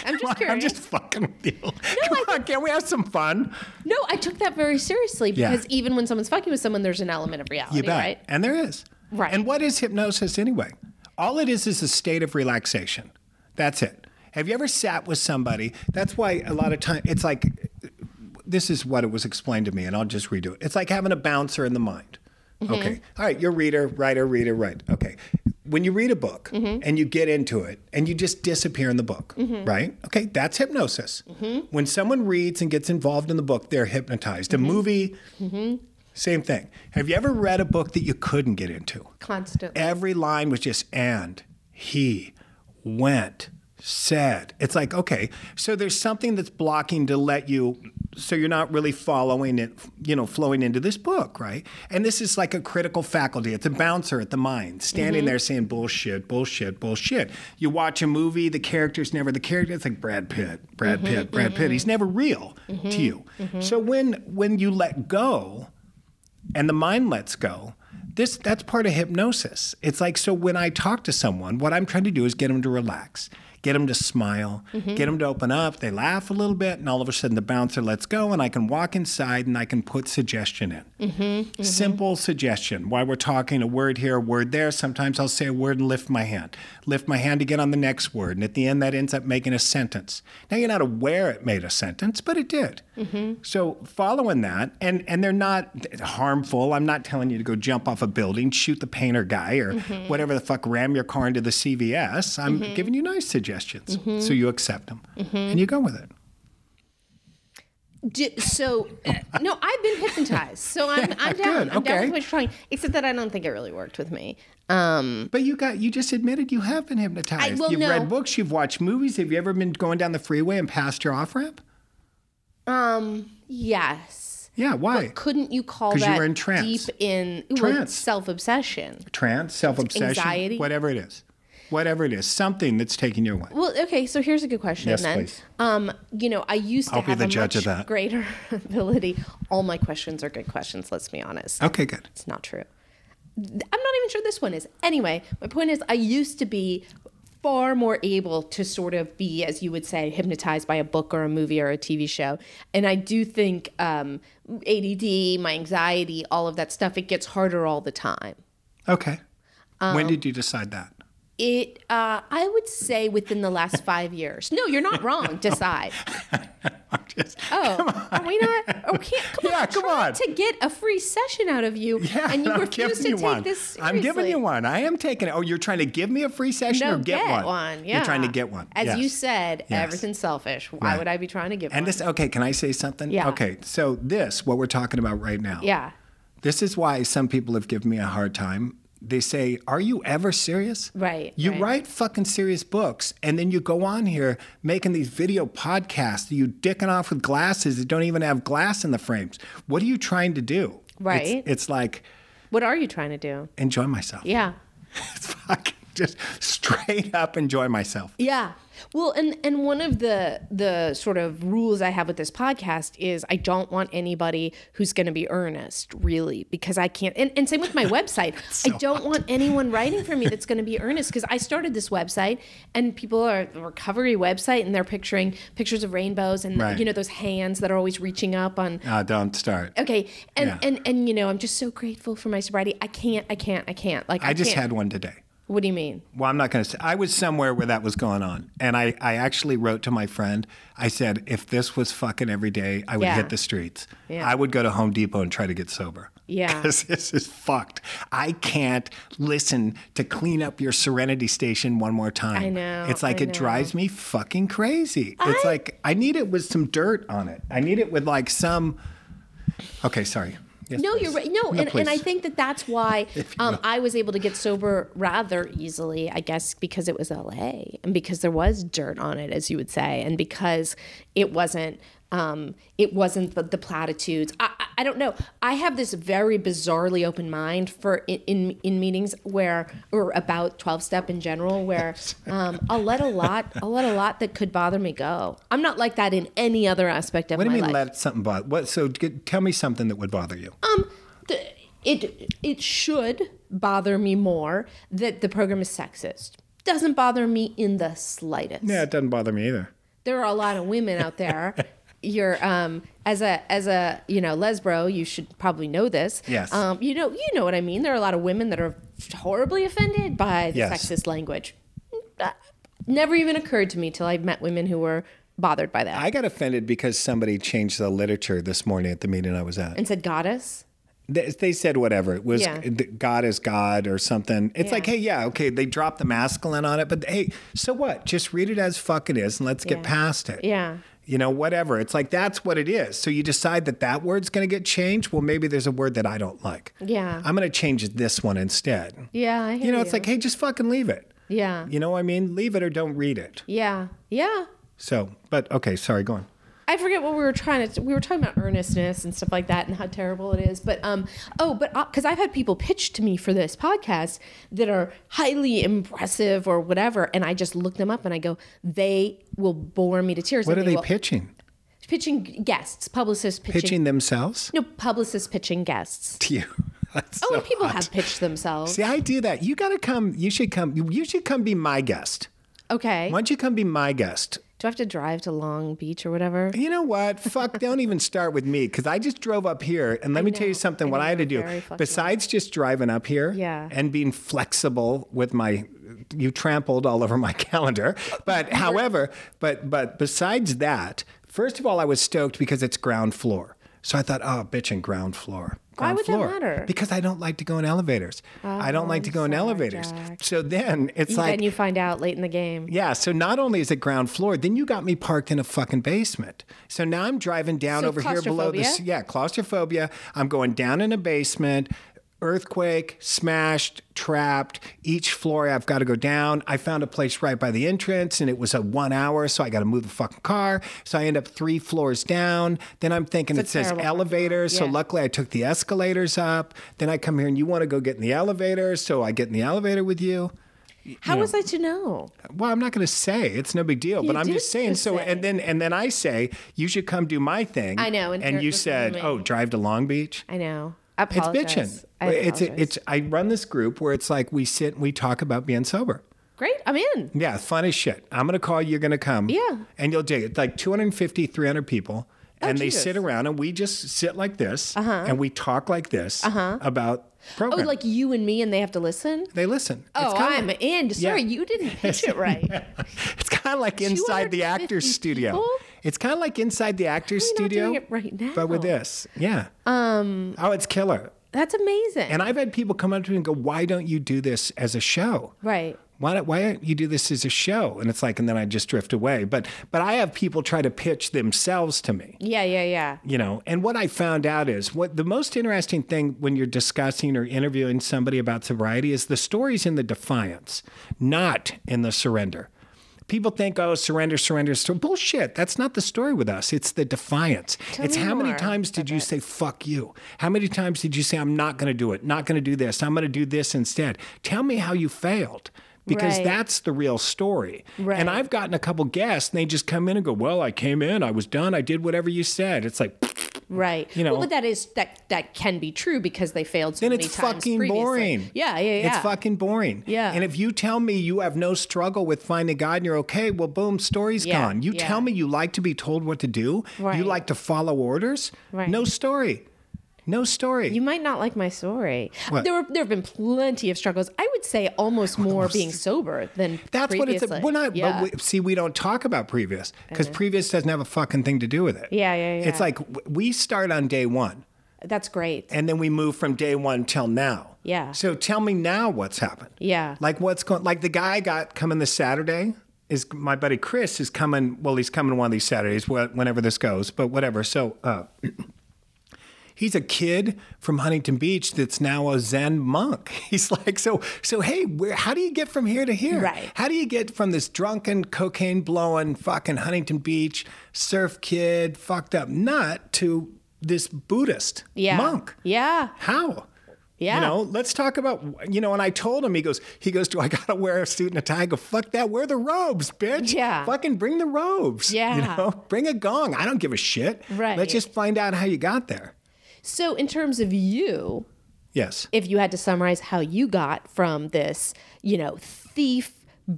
I'm just curious. I'm just fucking with you. Come on, can't we have some fun? No, I took that very seriously because even when someone's fucking with someone, there's an element of reality, right? And there is. Right. And what is hypnosis anyway? All it is a state of relaxation. That's it. Have you ever sat with somebody? That's why a lot of time, it's like, this is what it was explained to me, and I'll just redo it. It's like having a bouncer in the mind. Mm-hmm. Okay. All right, you're reader, writer. Okay. When you read a book and you get into it and you just disappear in the book, right? Okay, that's hypnosis. Mm-hmm. When someone reads and gets involved in the book, they're hypnotized. Mm-hmm. A movie, same thing. Have you ever read a book that you couldn't get into? Constantly. Every line was just, and he went, said. It's like, okay, so there's something that's blocking to let you, so you're not really following it, flowing into this book, right? And this is like a critical faculty. It's a bouncer at the mind, standing there saying bullshit, bullshit, bullshit. You watch a movie, the character's never the character. It's like Brad Pitt. He's never real to you. Mm-hmm. So when you let go and the mind lets go, that's part of hypnosis. It's like, so when I talk to someone, what I'm trying to do is get them to relax. Get them to smile, get them to open up. They laugh a little bit, and all of a sudden the bouncer lets go, and I can walk inside, and I can put suggestion in. Mm-hmm, mm-hmm. Simple suggestion. While we're talking, a word here, a word there. Sometimes I'll say a word and lift my hand. Lift my hand to get on the next word, and at the end that ends up making a sentence. Now, you're not aware it made a sentence, but it did. Mm-hmm. So following that, and they're not harmful. I'm not telling you to go jump off a building, shoot the painter guy, or whatever the fuck, ram your car into the CVS. I'm giving you nice suggestions. So you accept them and you go with it. No, I've been hypnotized. So I'm down. I'm down with what you're talking. Except that I don't think it really worked with me. But you just admitted you have been hypnotized. You've read books. You've watched movies. Have you ever been going down the freeway and passed your off ramp? Yes. Yeah. Why? But couldn't you call that? Because you were in trance. Deep in self obsession. Trance, self obsession, anxiety, whatever it is. Whatever it is, something that's taking you away. Well, okay, so here's a good question then. Please. I used to have a much greater ability. All my questions are good questions, let's be honest. Okay, good. It's not true. I'm not even sure this one is. Anyway, my point is I used to be far more able to sort of be, as you would say, hypnotized by a book or a movie or a TV show. And I do think ADD, my anxiety, all of that stuff, it gets harder all the time. Okay. When did you decide that? I would say within the last 5 years. No, you're not wrong. Decide. Are we not? Come on. To get a free session out of you, and you refuse to take this seriously. I'm giving you one. I am taking it. Oh, you're trying to give me a free session or get one? Yeah. You're trying to get one. As you said, everything's selfish. Why would I be trying to give one? And this, can I say something? Yeah. Okay, so this, what we're talking about right now. Yeah. This is why some people have given me a hard time. They say, are you ever serious? Right. You write fucking serious books, and then you go on here making these video podcasts. You dicking off with glasses that don't even have glass in the frames. What are you trying to do? Right. It's like... What are you trying to do? Enjoy myself. Yeah. It's fucking just straight up enjoy myself. Yeah. Well, and one of the sort of rules I have with this podcast is I don't want anybody who's going to be earnest, really, because I can't. And same with my website. I don't want anyone writing for me that's going to be earnest, because I started this website, and people are the recovery website, and they're picturing pictures of rainbows and those hands that are always reaching up on. Don't start. Okay, and I'm just so grateful for my sobriety. I can't. Like I just had one today. What do you mean? Well, I'm not going to say. I was somewhere where that was going on. And I actually wrote to my friend. I said, if this was fucking every day, I would hit the streets. Yeah. I would go to Home Depot and try to get sober. Yeah. Because this is fucked. I can't listen to Clean Up Your Serenity Station one more time. I know. It's like, it drives me fucking crazy. It's like, I need it with some dirt on it. I need it with like some, okay, sorry. Yes, no, please. You're right. No, and I think that that's why I was able to get sober rather easily, I guess, because it was LA and because there was dirt on it, as you would say, and because it wasn't the platitudes. I don't know. I have this very bizarrely open mind for in meetings where, or about 12-step in general, where I'll let a lot that could bother me go. I'm not like that in any other aspect of my life. What do you mean let something bother? What? So tell me something that would bother you. It should bother me more that the program is sexist. Doesn't bother me in the slightest. Yeah, it doesn't bother me either. There are a lot of women out there. You're as a lesbro, you should probably know this. Yes. You know what I mean. There are a lot of women that are horribly offended by the sexist language. That never even occurred to me till I met women who were bothered by that. I got offended because somebody changed the literature this morning at the meeting I was at and said goddess. They said whatever. It was God is God or something. It's like, hey, yeah, okay, they dropped the masculine on it, but hey, so what? Just read it as fuck it is and let's get past it. Yeah. You know, whatever. It's like, that's what it is. So you decide that word's going to get changed. Well, maybe there's a word that I don't like. Yeah. I'm going to change this one instead. Yeah, I hear you. It's like, hey, just fucking leave it. Yeah. You know what I mean? Leave it or don't read it. Yeah. Yeah. So, but okay, sorry, go on. I forget what we were talking about earnestness and stuff like that and how terrible it is. But, because I've had people pitch to me for this podcast that are highly impressive or whatever. And I just look them up and I go, they will bore me to tears. What are they pitching? Pitching guests, publicists pitching. Pitching themselves? No, publicists pitching guests. To you. That's so and people have pitched themselves. See, I do that. You should come be my guest. Okay. Why don't you come be my guest? Do I have to drive to Long Beach or whatever? You know what? Fuck, don't even start with me because I just drove up here. And let me tell you something, what I had to do, besides just driving up here and being flexible with my, you trampled all over my calendar. But however, but besides that, first of all, I was stoked because it's ground floor. So I thought, oh, bitchin' ground floor. Why would that matter? Because I don't like to go in elevators. Jack. So then it's Then you find out late in the game. Yeah. So not only is it ground floor, then you got me parked in a fucking basement. So now I'm driving down over here below this. Yeah, claustrophobia. I'm going down in a basement. Earthquake, smashed, trapped. Each floor I've got to go down. I found a place right by the entrance and it was a 1 hour, so I got to move the fucking car. So I end up 3 floors down. Then I'm thinking it says elevator. So luckily I took the escalators up. Then I come here and you want to go get in the elevator. So I get in the elevator with you. How was I to know? Well, I'm not going to say. It's no big deal. But I'm just saying. So, and then I say, you should come do my thing. I know. And you said, oh, drive to Long Beach? I know. It's bitching. I run this group where it's like we sit and we talk about being sober. Great. I'm in. Yeah. Fun as shit. I'm going to call you. You're going to come. Yeah. And you'll dig it. It's like 250, 300 people. Oh, and Jesus. They sit around and we just sit like this. Uh-huh. And we talk like this about program. Oh, like you and me, and they have to listen? They listen. Oh, I'm in. Sorry, you didn't pitch it right. It's kind of like inside the actor's studio. It's kind of like inside the actor's studio. I'm doing it right now. But with this, yeah. Oh, it's killer. That's amazing. And I've had people come up to me and go, why don't you do this as a show? Right. Why don't you do this as a show? And it's like, and then I just drift away. But I have people try to pitch themselves to me. Yeah. You know, and what I found out is what the most interesting thing when you're discussing or interviewing somebody about sobriety is the story's in the defiance, not in the surrender. People think, oh, surrender. So bullshit. That's not the story with us. It's the defiance. It's how many times did you say, fuck you? How many times did you say, I'm not going to do it, not going to do this, I'm going to do this instead? Tell me how you failed. Because that's the real story. Right. And I've gotten a couple guests and they just come in and go, well, I came in, I was done, I did whatever you said. It's like, right. You know, well, but that can be true because they failed so many times previously. Then it's fucking boring. Yeah. It's fucking boring. Yeah. And if you tell me you have no struggle with finding God and you're okay, well, boom, story's gone. You tell me you like to be told what to do. Right. You like to follow orders. Right. No story. No story. You might not like my story. What? There have been plenty of struggles. I would say almost more being sober than previously. That's what it's... we don't talk about previous because previous doesn't have a fucking thing to do with it. Yeah. It's like we start on day one. That's great. And then we move from day one till now. Yeah. So tell me now what's happened. Yeah. Like what's going, like the guy I got coming this Saturday is my buddy Chris is coming. Well, he's coming one of these Saturdays, whenever this goes, but whatever. So he's a kid from Huntington Beach that's now a Zen monk. He's like, so hey, how do you get from here to here? Right. How do you get from this drunken, cocaine-blowing, fucking Huntington Beach surf kid, fucked up nut to this Buddhist monk? Yeah. How? Yeah. You know, let's talk about, you know, and I told him, he goes, do I got to wear a suit and a tie? I go, fuck that. Wear the robes, bitch. Yeah. Fucking bring the robes. Yeah. You know, bring a gong. I don't give a shit. Right. Let's just find out how you got there. So in terms of you, yes, if you had to summarize how you got from this, you know, thief,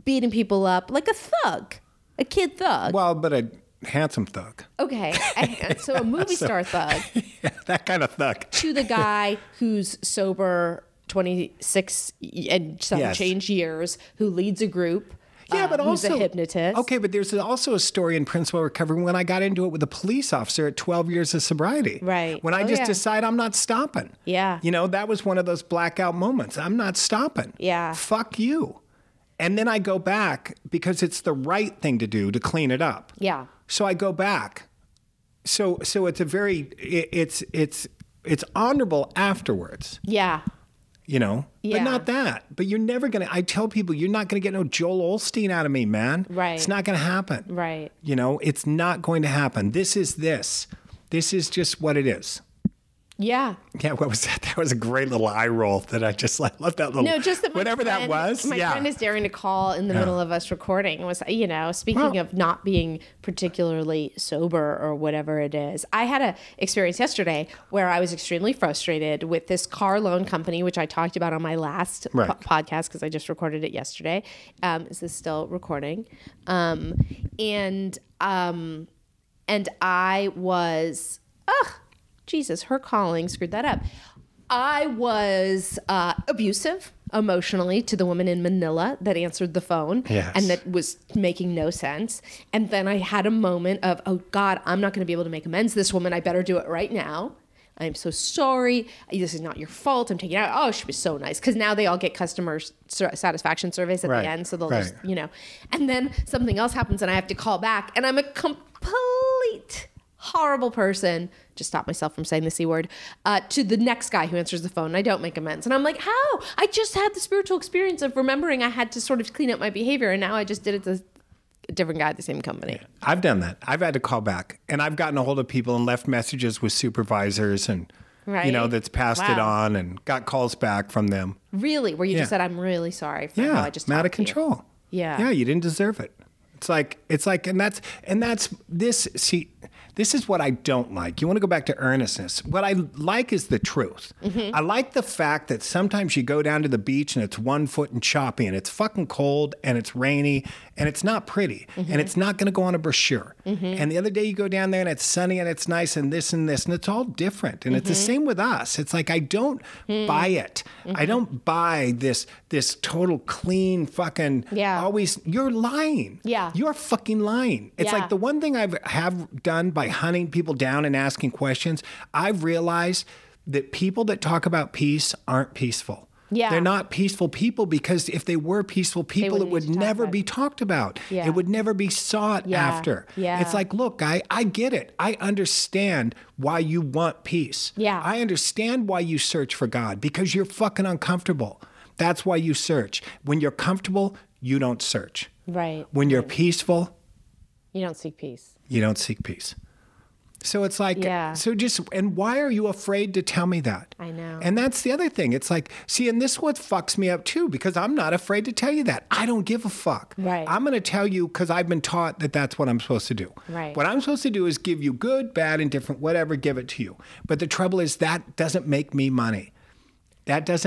beating people up like a thug, a kid thug. Well, but a handsome thug. Okay. So a movie star thug. Yeah, that kind of thug. To the guy who's sober 26 and some change years, who leads a group. Yeah, but also who's a hypnotist. Okay, but there's also a story in Principle of Recovery when I got into it with a police officer at 12 years of sobriety. Right. When I just decide I'm not stopping. Yeah. You know, that was one of those blackout moments. I'm not stopping. Yeah. Fuck you. And then I go back because it's the right thing to do to clean it up. Yeah. So I go back. So it's a very it's honorable afterwards. Yeah. You know, but not that. But you're never going to, I tell people, you're not going to get no Joel Osteen out of me, man. Right. It's not going to happen. Right. You know, it's not going to happen. This. This is just what it is. Yeah. Yeah, what was that? That was a great little eye roll that I just left that little. No, just that whatever friend, that was. My friend is daring to call in the middle of us recording. Was, you know, speaking of not being particularly sober or whatever it is. I had an experience yesterday where I was extremely frustrated with this car loan company, which I talked about on my last podcast because I just recorded it yesterday. Is this still recording? And I was Jesus, her calling screwed that up. I was abusive emotionally to the woman in Manila that answered the phone and that was making no sense. And then I had a moment of, oh God, I'm not going to be able to make amends to this woman. I better do it right now. I'm so sorry. This is not your fault. I'm taking it out. Oh, she was so nice. Because now they all get customer satisfaction surveys at the end. So they'll just, you know. And then something else happens and I have to call back. And I'm a complete horrible person, just stop myself from saying the C word, to the next guy who answers the phone. And I don't make amends. And I'm like, how? I just had the spiritual experience of remembering I had to sort of clean up my behavior. And now I just did it to a different guy at the same company. Yeah. I've done that. I've had to call back. And I've gotten a hold of people and left messages with supervisors and, you know, that's passed it on and got calls back from them. Really? Where you just said, I'm really sorry for how I just talked to you. I'm out of control. Yeah. Yeah, you didn't deserve it. It's like, and that's this, see, this is what I don't like. You want to go back to earnestness. What I like is the truth. Mm-hmm. I like the fact that sometimes you go down to the beach and it's 1 foot and choppy and it's fucking cold and it's rainy and it's not pretty and it's not going to go on a brochure. Mm-hmm. And the other day you go down there and it's sunny and it's nice and this and this and it's all different. And it's the same with us. It's like, I don't buy it. Mm-hmm. I don't buy this total clean fucking always, you're lying. Yeah. You're fucking lying. It's like the one thing I have done by hunting people down and asking questions, I've realized that people that talk about peace aren't peaceful. Yeah. They're not peaceful people because if they were peaceful people, it would never be talked about. Yeah. It would never be sought after. Yeah. It's like, look, I get it. I understand why you want peace. Yeah. I understand why you search for God because you're fucking uncomfortable. That's why you search. When you're comfortable, you don't search. Right. When you're peaceful, you don't seek peace. So it's like, so just, and why are you afraid to tell me that? I know. And that's the other thing. It's like, see, and this what fucks me up too, because I'm not afraid to tell you that. I don't give a fuck. Right. I'm going to tell you because I've been taught that that's what I'm supposed to do. Right. What I'm supposed to do is give you good, bad, indifferent, whatever, give it to you. But the trouble is that doesn't make me money. That's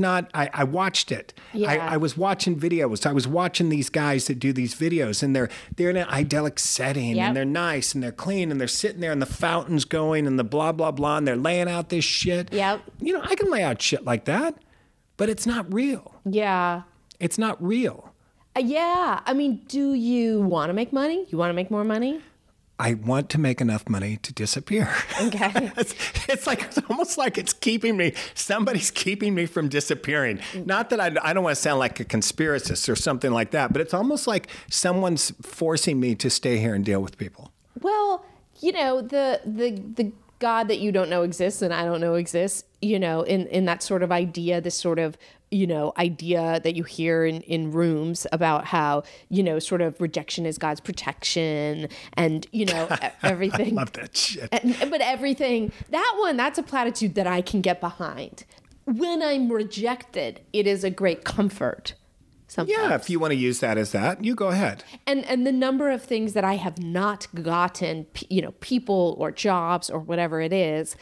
not, I watched it. Yeah. I was watching videos. I was watching these guys that do these videos and they're in an idyllic setting and they're nice and they're clean and they're sitting there and the fountain's going and the blah, blah, blah, and they're laying out this shit. Yep. You know, I can lay out shit like that, but it's not real. Yeah. It's not real. Yeah. I mean, do you want to make money? You want to make more money? I want to make enough money to disappear. Okay. It's almost like it's keeping me, somebody's keeping me from disappearing. Not that I don't want to sound like a conspiracist or something like that, but it's almost like someone's forcing me to stay here and deal with people. Well, you know, the God that you don't know exists and I don't know exists, you know, in that sort of idea, this sort of, you know, idea that you hear in rooms about how, you know, sort of rejection is God's protection and, you know, everything. I love that shit. But everything, that one, that's a platitude that I can get behind. When I'm rejected, it is a great comfort sometimes. Yeah, if you want to use that as that, you go ahead. And the number of things that I have not gotten, you know, people or jobs or whatever it is,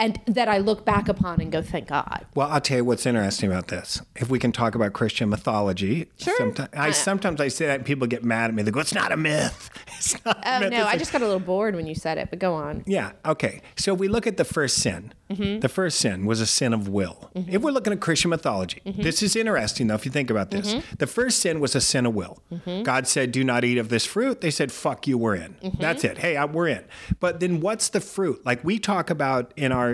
and that I look back upon and go, thank God. Well, I'll tell you what's interesting about this. If we can talk about Christian mythology. Sure. Sometimes I say that and people get mad at me. They go, it's not a myth. It's not a myth. No, I just got a little bored when you said it, but go on. Yeah, okay. So we look at the first sin. Mm-hmm. The first sin was a sin of will. Mm-hmm. If we're looking at Christian mythology, mm-hmm. This is interesting, though, if you think about this. Mm-hmm. The first sin was a sin of will. Mm-hmm. God said, do not eat of this fruit. They said, fuck you, we're in. Mm-hmm. That's it. Hey, we're in. But then what's the fruit? Like we talk about in our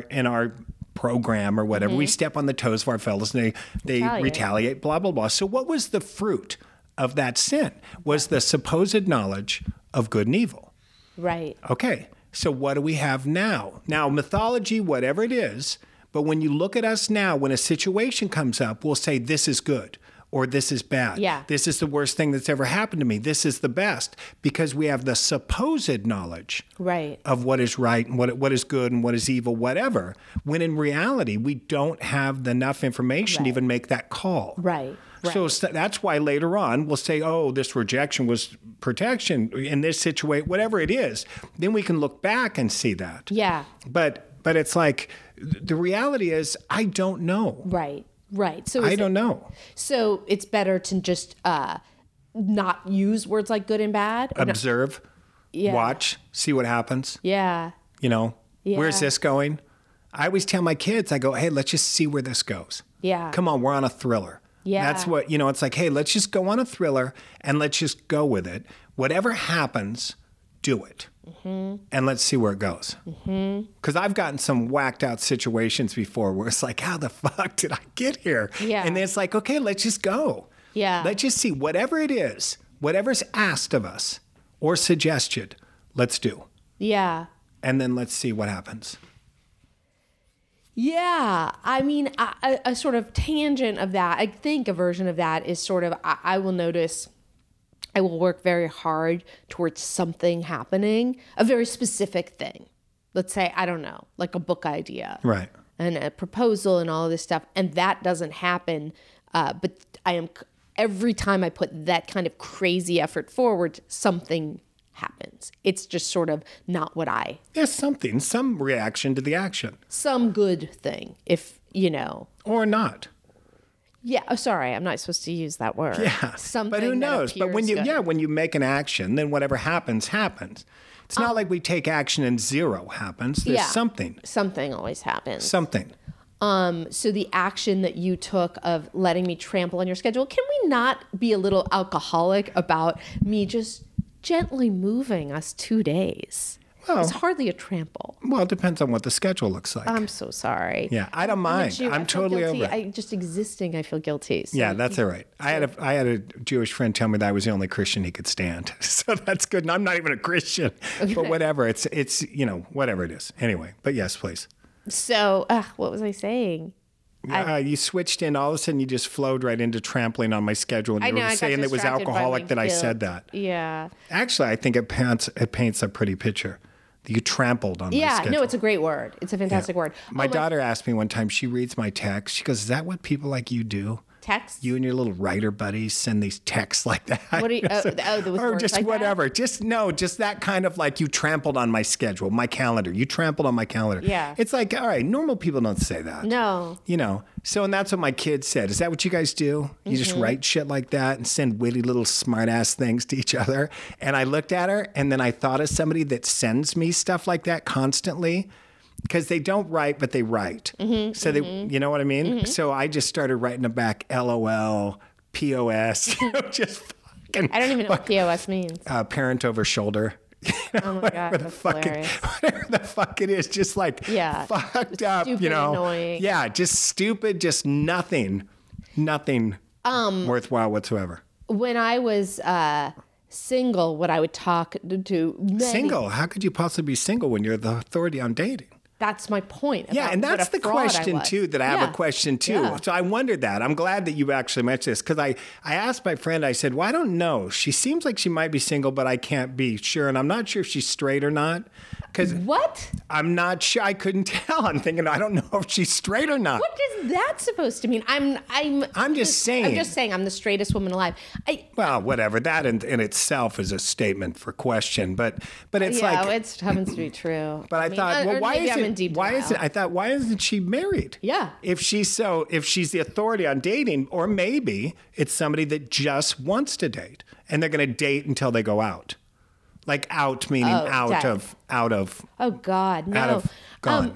program or whatever, mm-hmm. we step on the toes of our fellows and they retaliate, blah, blah, blah. So what was the fruit of that sin? Was the supposed knowledge of good and evil. Right. Okay. So what do we have now? Now, mythology, whatever it is, but when you look at us now, when a situation comes up, we'll say, this is good or this is bad. Yeah. This is the worst thing that's ever happened to me. This is the best because we have the supposed knowledge of what is right and what is good and what is evil, whatever, when in reality, we don't have enough information to even make that call. Right. Right. So that's why later on we'll say, oh, this rejection was protection in this situation, whatever it is. Then we can look back and see that. Yeah. But it's like the reality is I don't know. Right. Right. So I don't know. So it's better to just not use words like good and bad. Observe. Yeah. Watch. See what happens. Yeah. You know, where's this going? I always tell my kids, I go, hey, let's just see where this goes. Yeah. Come on, we're on a thriller. Yeah. That's what, you know, it's like, hey, let's just go on a thriller and let's just go with it. Whatever happens, do it. Mm-hmm. And let's see where it goes. Because mm-hmm. I've gotten some whacked out situations before where it's like, how the fuck did I get here? Yeah. And then it's like, okay, let's just go. Yeah. Let's just see whatever it is, whatever's asked of us or suggested, let's do. Yeah. And then let's see what happens. Yeah, I mean, a sort of tangent of that, I think a version of that is sort of, I will notice, I will work very hard towards something happening, a very specific thing. Let's say, I don't know, like a book idea. Right. And a proposal and all of this stuff. And that doesn't happen. But every time I put that kind of crazy effort forward, something happens. It's just sort of not what there's something, some reaction to the action. Some good thing, if, you know. Or not. Yeah. Oh, sorry. I'm not supposed to use that word. Yeah. Something but who knows? But when you, when you make an action, then whatever happens, happens. It's not like we take action and zero happens. There's something. Something always happens. Something. So the action that you took of letting me trample on your schedule, can we not be a little alcoholic about me just gently moving us 2 days? Well, it's hardly a trample. Well, it depends on what the schedule looks like. I'm so sorry. Yeah, I don't mind. I'm totally guilty. Over it. Just existing, I feel guilty. So. Yeah, that's all right. I had a Jewish friend tell me that I was the only Christian he could stand. So that's good. And I'm not even a Christian. Okay. But whatever. It's you know, whatever it is. Anyway, but yes, please. So what was I saying? You switched in. All of a sudden, you just flowed right into trampling on my schedule. And you were saying that it was alcoholic that I said that. Yeah. Actually, I think it paints a pretty picture. You trampled on my schedule. Yeah, no, it's a great word. It's a fantastic word. My daughter asked me one time, she reads my text. She goes, is that what people like you do? Texts? You and your little writer buddies send these texts like that. What do you, or just like whatever. That? Just that kind of like you trampled on my schedule, my calendar. You trampled on my calendar. Yeah. It's like, all right, normal people don't say that. No. You know, so, and that's what my kids said. Is that what you guys do? You mm-hmm. just write shit like that and send witty little smart ass things to each other. And I looked at her and then I thought of somebody that sends me stuff like that constantly. Because they don't write, but they write. Mm-hmm, so mm-hmm. they, you know what I mean? Mm-hmm. So I just started writing it back, LOL, POS, just fucking. I don't even know what POS means. Parent over shoulder. Oh my God, that's hilarious. Whatever the fuck it is, just like fucked up, stupid, annoying. Yeah, just stupid, just nothing worthwhile whatsoever. When I was single, what I would talk to many... Single? How could you possibly be single when you're the authority on dating? That's my point. Yeah, and that's the question, too, that I have a question, too. Yeah. So I wondered that. I'm glad that you actually mentioned this, because I asked my friend, I said, well, I don't know. She seems like she might be single, but I can't be sure. And I'm not sure if she's straight or not. Cause what? I'm not sure. I couldn't tell. I'm thinking, I don't know if she's straight or not. What is that supposed to mean? I'm just saying. I'm just saying I'm the straightest woman alive. Well, whatever. That in itself is a statement for question. But it's like... Yeah, it happens to be true. But I thought, well, why is it... why isn't she married? Yeah. If she's the authority on dating, or maybe it's somebody that just wants to date and they're going to date until they go out. Like out meaning out of. Oh God, no.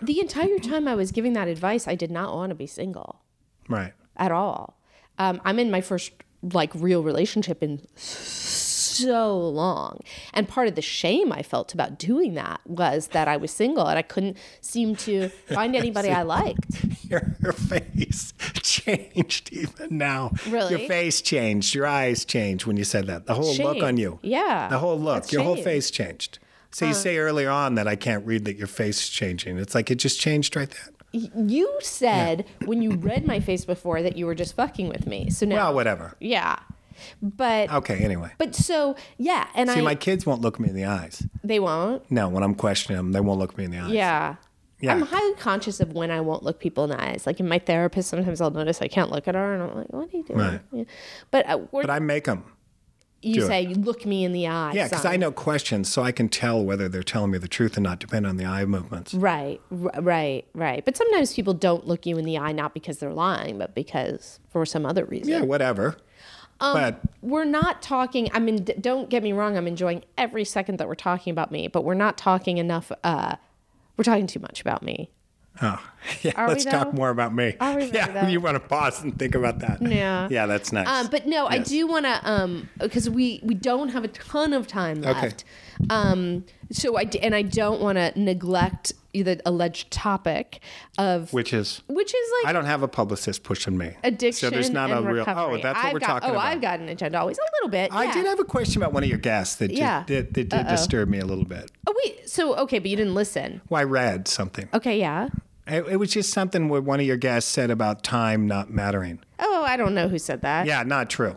The entire time I was giving that advice, I did not want to be single. Right. At all. I'm in my first like real relationship in so long. And part of the shame I felt about doing that was that I was single and I couldn't seem to find anybody I liked. Your face changed even now. Really? Your face changed. Your eyes changed when you said that. The whole look on you. Yeah. The whole look. Your whole face changed. So you say earlier on that I can't read that your face is changing. It's like it just changed right then. You said when you read my face before that you were just fucking with me. So now. Well, whatever. Yeah. But okay, anyway. But so yeah, and see, my kids won't look me in the eyes. They won't? No, when I'm questioning them, they won't look me in the eyes. Yeah. I'm highly conscious of when I won't look people in the eyes. Like in my therapist, sometimes I'll notice I can't look at her, and I'm like, "What are you doing?" Right. Yeah. But I make them. You say, "Look me in the eyes." Yeah, because I know questions, so I can tell whether they're telling me the truth or not, depending on the eye movements. Right. But sometimes people don't look you in the eye, not because they're lying, but because for some other reason. Yeah, whatever. But we're not talking, I mean, don't get me wrong, I'm enjoying every second that we're talking about me, but we're not talking enough, we're talking too much about me. Oh, yeah, let's talk more about me. Yeah, you want to pause and think about that. Yeah. Yeah, that's nice. But no, yes. I do want to, because we don't have a ton of time left. Okay. So I don't want to neglect the alleged topic of... Which is like... I don't have a publicist pushing me. Addiction and recovery. So there's not a real... Oh, that's what we're talking about. Oh, I've got an agenda always. A little bit, I did have a question about one of your guests that did disturb me a little bit. Oh, wait. So, okay, but you didn't listen. Well, I read something. Okay, yeah. It was just something where one of your guests said about time not mattering. Oh, I don't know who said that. Yeah, not true.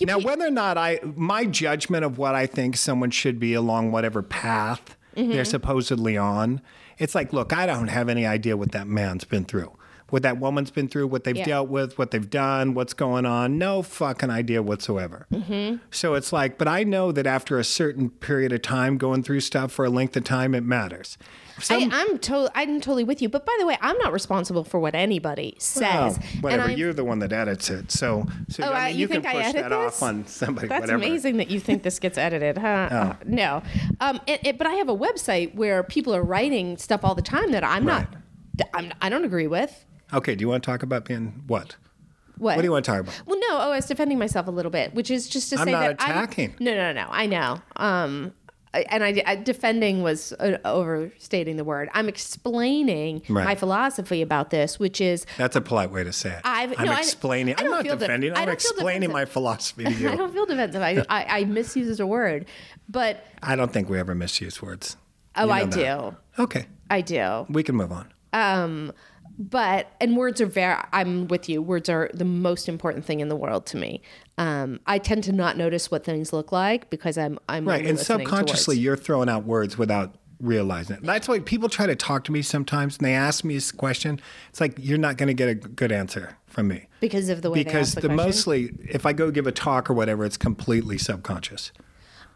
Now, whether or not my judgment of what I think someone should be along whatever path they're supposedly on... It's like, look, I don't have any idea what that man's been through, what that woman's been through, what they've dealt with, what they've done, what's going on. No fucking idea whatsoever. Mm-hmm. So it's like, but I know that after a certain period of time going through stuff for a length of time, it matters. I'm totally with you. But by the way, I'm not responsible for what anybody says. Well, whatever. You're the one that edits it. So I mean, you can push that off on somebody. That's whatever. Amazing that you think this gets edited, huh? No. But I have a website where people are writing stuff all the time that I'm not, I don't agree with. Okay, do you want to talk about being what? What? What do you want to talk about? Well, no, I was defending myself a little bit, which is just to say that I'm not attacking. No, I know. And defending was overstating the word. I'm explaining my philosophy about this, which is... That's a polite way to say it. I'm explaining. I'm not defending. I'm explaining my philosophy to you. I don't feel defensive. I misuse a word, but... I don't think we ever misuse words. Oh, I do. Okay. I do. We can move on. But, and words are I'm with you. Words are the most important thing in the world to me. I tend to not notice what things look like because I'm right. And subconsciously you're throwing out words without realizing it. That's why people try to talk to me sometimes and they ask me this question. It's like, you're not going to get a good answer from me. Because of the way they ask the question? Because mostly, if I go give a talk or whatever, it's completely subconscious.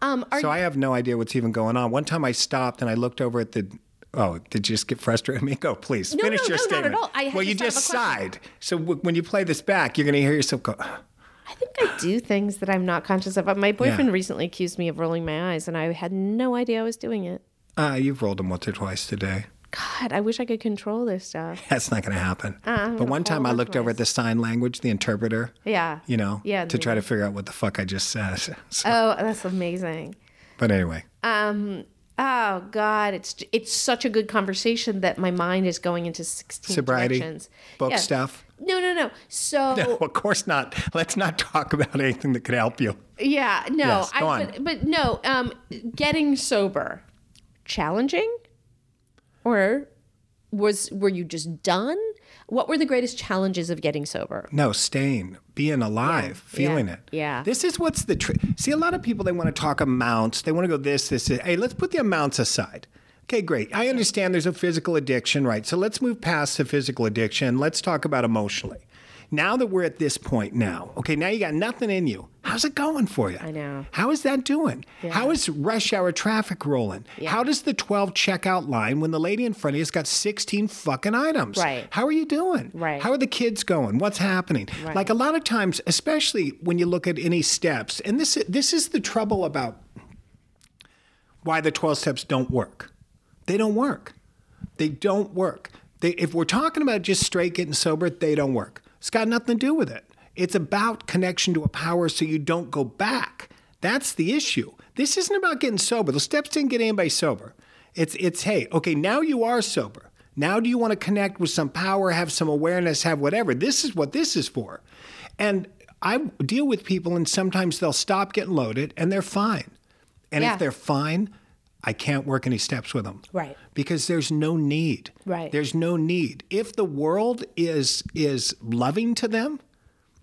So I have no idea what's even going on. One time I stopped and I looked over at the... Oh, did you just get frustrated with me? Go, please. Finish your statement. No, not at all. Well, you just sighed. So when you play this back, you're going to hear yourself go... I think I do things that I'm not conscious of. My boyfriend recently accused me of rolling my eyes, and I had no idea I was doing it. You've rolled them once or twice today. God, I wish I could control this stuff. That's not going to happen. But one time I looked over at the sign language, the interpreter. Yeah. You know, to try to figure out what the fuck I just said. So. Oh, that's amazing. But anyway. Oh God, it's such a good conversation that my mind is going into 16 sobriety directions. Book stuff. No. So no, of course not. Let's not talk about anything that could help you. Yeah, no. Yes, go on. But no. Getting sober, challenging, or were you just done? What were the greatest challenges of getting sober? No, staying, being alive, feeling it. Yeah. This is what's the trick. See, a lot of people, they want to talk amounts. They want to go this. Hey, let's put the amounts aside. Okay, great. I understand there's a physical addiction, right? So let's move past the physical addiction. Let's talk about emotionally. Now that we're at this point now, okay, now you got nothing in you. How's it going for you? I know. How is that doing? Yeah. How is rush hour traffic rolling? Yeah. How does the 12 checkout line when the lady in front of you has got 16 fucking items? Right. How are you doing? Right. How are the kids going? What's happening? Right. Like a lot of times, especially when you look at any steps, and this is the trouble about why the 12 steps don't work. They don't work. They don't work. If we're talking about just straight getting sober, they don't work. It's got nothing to do with it. It's about connection to a power so you don't go back. That's the issue. This isn't about getting sober. The steps didn't get anybody sober. It's hey, okay, now you are sober. Now do you want to connect with some power, have some awareness, have whatever? This is what this is for. And I deal with people, and sometimes they'll stop getting loaded, and they're fine. And if they're fine, I can't work any steps with them. Right. Because there's no need. Right. There's no need. If the world is loving to them,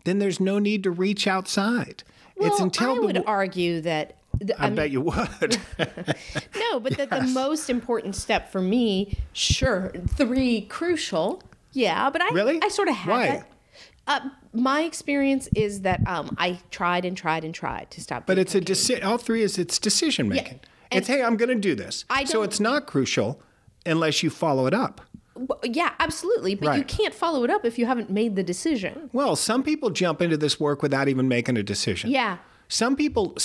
then there's no need to reach outside. Well, I would argue that... I bet you would. No, but that the most important step for me, sure, 3 crucial. Yeah, but I sort of have it. My experience is that I tried to stop. But it's a decision. All 3 is it's decision making. Yeah. It's, hey, I'm going to do this. So it's not crucial unless you follow it up. Yeah, absolutely. But you can't follow it up if you haven't made the decision. Well, some people jump into this work without even making a decision. Yeah. Some people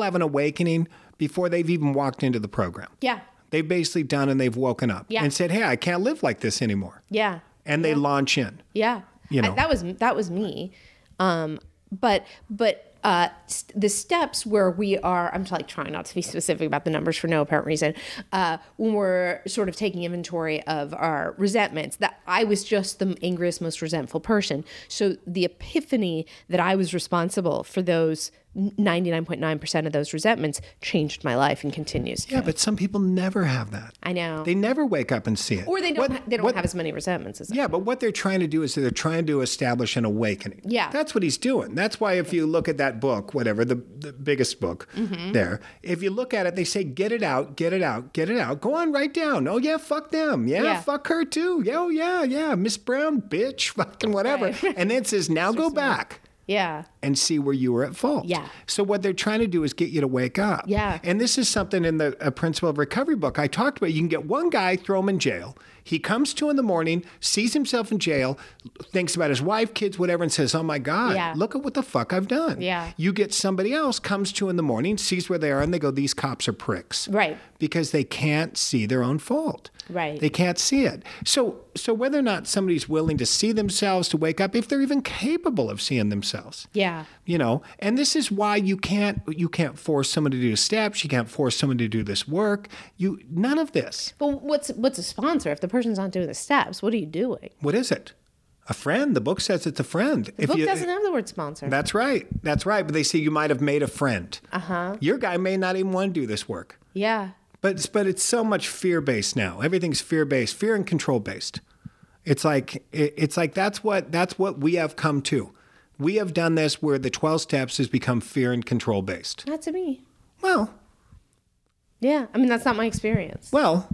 have an awakening before they've even walked into the program. Yeah. They've basically done and they've woken up and said, hey, I can't live like this anymore. Yeah. And they launch in. Yeah. You know. That was me. But the steps where we are, I'm like trying not to be specific about the numbers for no apparent reason, when we're sort of taking inventory of our resentments, that I was just the angriest, most resentful person. So the epiphany that I was responsible for those 99.9% of those resentments changed my life and continues. Yeah, but some people never have that. I know. They never wake up and see it. Or they don't have as many resentments as but what they're trying to do is they're trying to establish an awakening. Yeah. That's what he's doing. That's why if you look at that book, whatever, the biggest book there, if you look at it, they say, get it out, get it out, get it out. Go on, write down. Oh, yeah, fuck them. Yeah, fuck her too. Yeah, oh, yeah. Miss Brown, bitch, fucking whatever. Right. And then it says, now go back. Yeah. And see where you were at fault. Yeah. So what they're trying to do is get you to wake up. Yeah. And this is something in the A Principle of Recovery book I talked about. You can get one guy, throw him in jail. He comes to in the morning, sees himself in jail, thinks about his wife, kids, whatever, and says, oh my God, look at what the fuck I've done. Yeah. You get somebody else, comes to in the morning, sees where they are, and they go, these cops are pricks. Right. Because they can't see their own fault. Right. They can't see it. So whether or not somebody's willing to see themselves, to wake up, if they're even capable of seeing themselves. Yeah. You know, and this is why you can't force someone to do steps. You can't force someone to do this work. None of this. But what's a sponsor if the person's not doing the steps? What are you doing? What is it? A friend. The book says it's a friend. The book doesn't have the word sponsor. That's right. That's right. But they say you might have made a friend. Uh-huh. Your guy may not even want to do this work. Yeah. But it's so much fear-based now. Everything's fear-based, fear and control-based. It's like that's what we have come to. We have done this where the 12 steps has become fear and control-based. Not to me. Well. Yeah, I mean, that's not my experience. Well,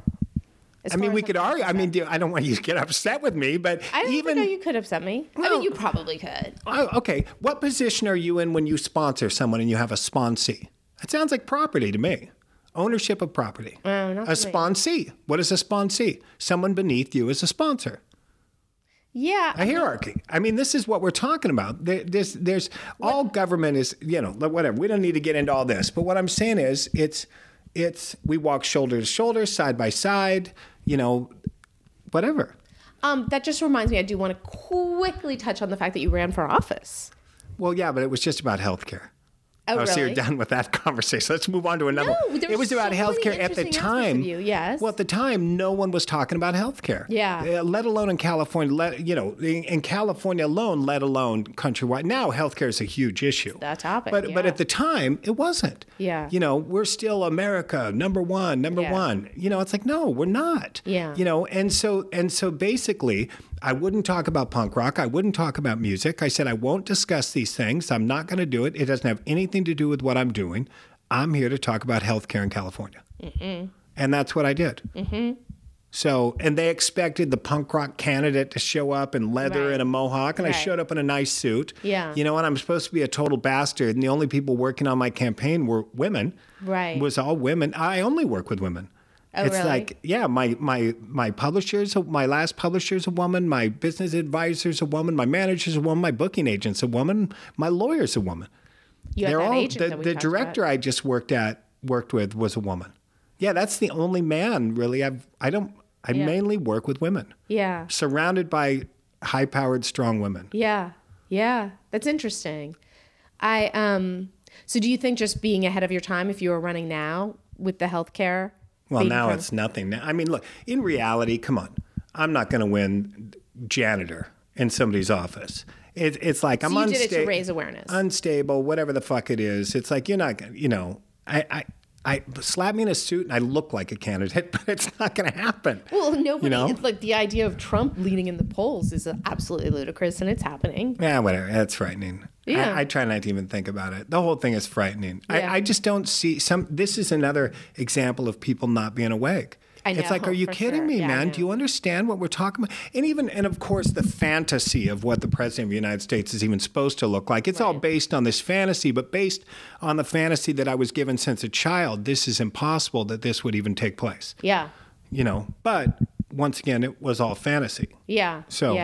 we could argue. I mean, I don't want you to get upset with me, but I don't even know you could upset me. Well, I mean, you probably could. Okay, what position are you in when you sponsor someone and you have a sponsee? That sounds like property to me. Ownership of property. A sponsee. What is a sponsee? Someone beneath you is a sponsor. Yeah. A hierarchy. I mean, this is what we're talking about. All government is, you know, whatever. We don't need to get into all this. But what I'm saying is it's we walk shoulder to shoulder, side by side, you know, whatever. That just reminds me, I do want to quickly touch on the fact that you ran for office. Well, yeah, but it was just about healthcare. Oh, really? So you're done with that conversation. Let's move on to another one. It was about healthcare at the time. Yes. Well, at the time, no one was talking about healthcare. Yeah. Let alone in California. In California alone, let alone countrywide. Now, healthcare is a huge issue. That topic. But at the time, it wasn't. Yeah. We're still America, number one. It's like, no, we're not. Yeah. And so basically, I wouldn't talk about punk rock. I wouldn't talk about music. I said, I won't discuss these things. I'm not going to do it. It doesn't have anything to do with what I'm doing. I'm here to talk about healthcare in California. Mm-mm. And that's what I did. Mm-hmm. So, and they expected the punk rock candidate to show up in leather and a mohawk, and I showed up in a nice suit. Yeah. And I'm supposed to be a total bastard, and the only people working on my campaign were women. Right. It was all women. I only work with women. Oh, it's really? My publisher's, my last publisher's a woman, my business advisor's a woman, my manager's a woman, my booking agent's a woman, my lawyer's a woman. The director about. I just worked with was a woman. Yeah, that's the only man really. I mainly work with women. Yeah. Surrounded by high-powered strong women. Yeah. Yeah. That's interesting. So do you think just being ahead of your time if you were running now with the healthcare? Well, now it's nothing. I mean, look, in reality, come on. I'm not going to win janitor in somebody's office. It's like I'm unstable. So you did it to raise awareness. Unstable, whatever the fuck it is. It's like you're not going to, I slap me in a suit and I look like a candidate, but it's not going to happen. Well, nobody, it's like the idea of Trump leading in the polls is absolutely ludicrous, and it's happening. Yeah, whatever. That's frightening. Yeah. I try not to even think about it. The whole thing is frightening. Yeah. I just don't see this is another example of people not being awake. I know, it's like, are you kidding me, man? Do you understand what we're talking about? And of course, the fantasy of what the president of the United States is even supposed to look like. It's all based on this fantasy, but based on the fantasy that I was given since a child, this is impossible that this would even take place. Yeah. But once again, it was all fantasy. Yeah. So,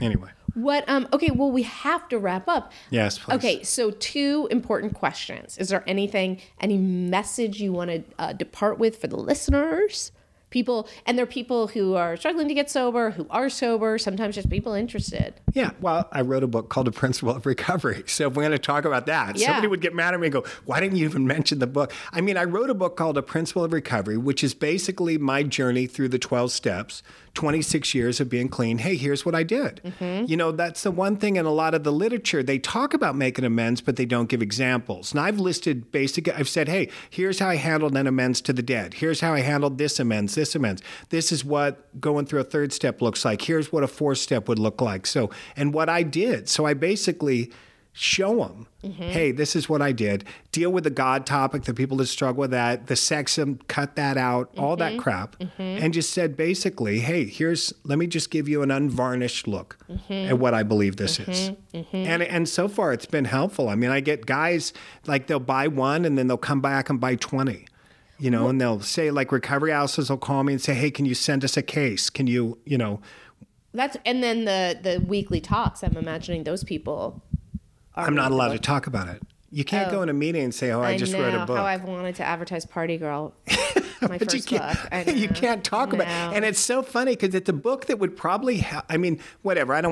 anyway. What? Okay, well, we have to wrap up. Yes, please. Okay, so two important questions. Is there any message you want to depart with for the listeners? People, and there are people who are struggling to get sober, who are sober, sometimes just people interested. Yeah, well, I wrote a book called A Principle of Recovery. So if we're going to talk about that, somebody would get mad at me and go, why didn't you even mention the book? I mean, I wrote a book called A Principle of Recovery, which is basically my journey through the 12 steps, 26 years of being clean. Hey, here's what I did. Mm-hmm. That's the one thing in a lot of the literature. They talk about making amends, but they don't give examples. And I've listed I've said, hey, here's how I handled an amends to the dead. Here's how I handled this amends. This is what going through a third step looks like. Here's what a fourth step would look like. So, and what I did. So I basically show them, mm-hmm. hey, this is what I did. Deal with the God topic, the people that struggle with that, the sexism, cut that out, mm-hmm. all that crap. Mm-hmm. And just said basically, hey, let me just give you an unvarnished look mm-hmm. at what I believe this mm-hmm. is. Mm-hmm. And so far it's been helpful. I mean, I get guys, like they'll buy one and then they'll come back and buy 20. And they'll say, like, recovery houses will call me and say, hey, can you send us a case? Can you, And then the weekly talks, I'm imagining those people are... I'm not allowed to talk about it. You can't go in a meeting and say, I wrote a book. How I've wanted to advertise Party Girl, my first book. You can't talk about it. And it's so funny because it's a book that would probably... I don't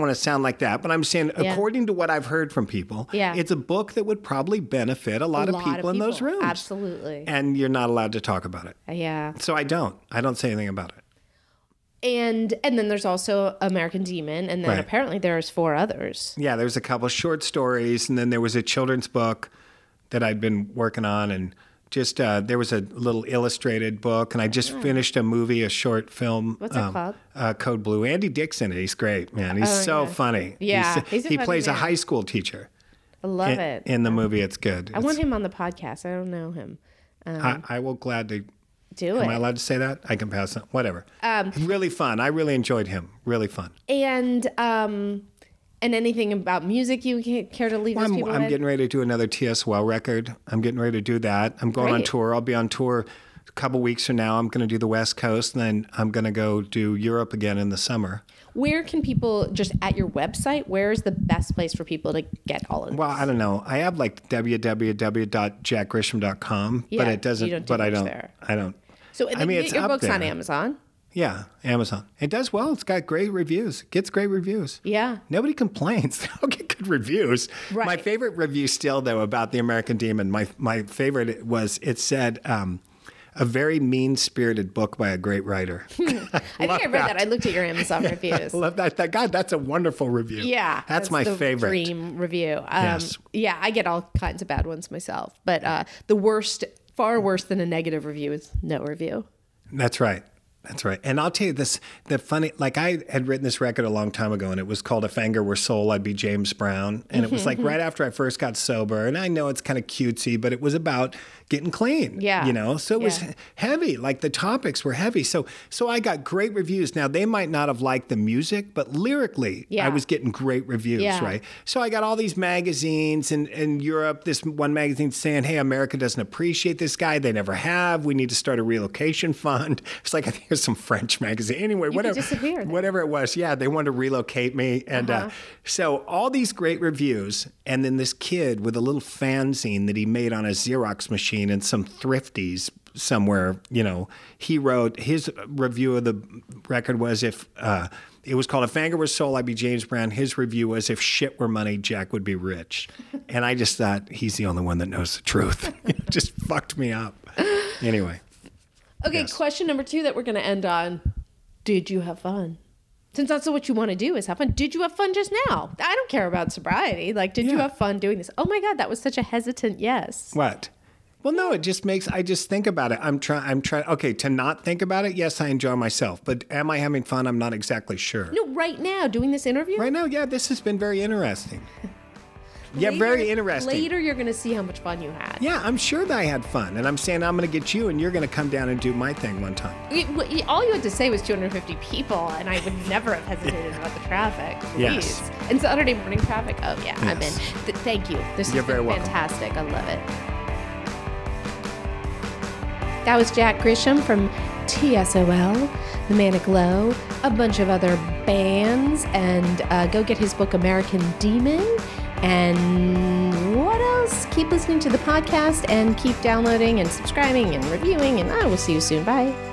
want to sound like that, but I'm saying, according to what I've heard from people, it's a book that would probably benefit a lot of people in those rooms. Absolutely. And you're not allowed to talk about it. Yeah. So I don't say anything about it. And then there's also American Demon, and then apparently there's 4 others. Yeah, there's a couple of short stories, and then there was a children's book that I'd been working on, and just there was a little illustrated book, and I just finished a movie, a short film. What's it called? Code Blue. Andy Dixon, he's great, man. He's funny. Yeah, he plays a high school teacher. I love it. In the movie, it's good. I want him on the podcast. I don't know him. I will gladly... Do it. Am I allowed to say that? I can pass on. Whatever. Really fun. I really enjoyed him. Really fun. And anything about music you care to leave those people with? I'm getting ready to do another T.S.O.L record. I'm getting ready to do that. I'm going on tour. I'll be on tour a couple weeks from now. I'm going to do the West Coast, and then I'm going to go do Europe again in the summer. Where can people, just at your website, where is the best place for people to get all of this? Well, I don't know. I have like www.jackgrisham.com, but it doesn't, I don't. So your book's on Amazon. Yeah, Amazon. It does well. It's got great reviews. It gets great reviews. Yeah. Nobody complains. They all get good reviews. Right. My favorite review still, though, about The American Demon, my favorite was, it said, a very mean-spirited book by a great writer. I think I read that. I looked at your Amazon reviews. I love that. God, that's a wonderful review. Yeah. That's my favorite. Dream review. Yes. Yeah, I get all kinds of bad ones myself. But the worst, far worse than a negative review is no review. That's right. That's right. And I'll tell you this, the funny, like I had written this record a long time ago and it was called If Anger Were Soul, I'd Be James Brown. And it was like right after I first got sober, and I know it's kind of cutesy, but it was about getting clean, you know? So it was heavy, like the topics were heavy. So I got great reviews. Now they might not have liked the music, but lyrically I was getting great reviews, right? So I got all these magazines in Europe, this one magazine saying, hey, America doesn't appreciate this guy. They never have. We need to start a relocation fund. It's like, I think here's some French magazine. Anyway, whatever it was. Yeah, they wanted to relocate me. And so all these great reviews. And then this kid with a little fanzine that he made on a Xerox machine and some thrifties somewhere, you know, he wrote, his review of the record was it was called If Anger Were Soul, I'd Be James Brown. His review was, if shit were money, Jack would be rich. And I just thought, he's the only one that knows the truth. It just fucked me up. Anyway. Okay, yes. Question number 2 that we're going to end on. Did you have fun? Since that's what you want to do is have fun. Did you have fun just now? I don't care about sobriety. Like, did you have fun doing this? Oh my God, that was such a hesitant yes. What? Well, no, it just makes, I just think about it. I'm trying, okay, to not think about it, yes, I enjoy myself. But am I having fun? I'm not exactly sure. No, right now, doing this interview? Right now, yeah, this has been very interesting. Later, yeah, very interesting. Later, you're going to see how much fun you had. Yeah, I'm sure that I had fun. And I'm saying I'm going to get you, and you're going to come down and do my thing one time. All you had to say was 250 people, and I would never have hesitated about the traffic. Please. Yes. And Saturday morning traffic, oh, yeah, yes. I'm in. Thank you. This has been fantastic. Welcome. I love it. That was Jack Grisham from T.S.O.L, The Manic Low, a bunch of other bands, and go get his book, American Demon. And what else? Keep listening to the podcast and keep downloading and subscribing and reviewing, and I will see you soon. Bye.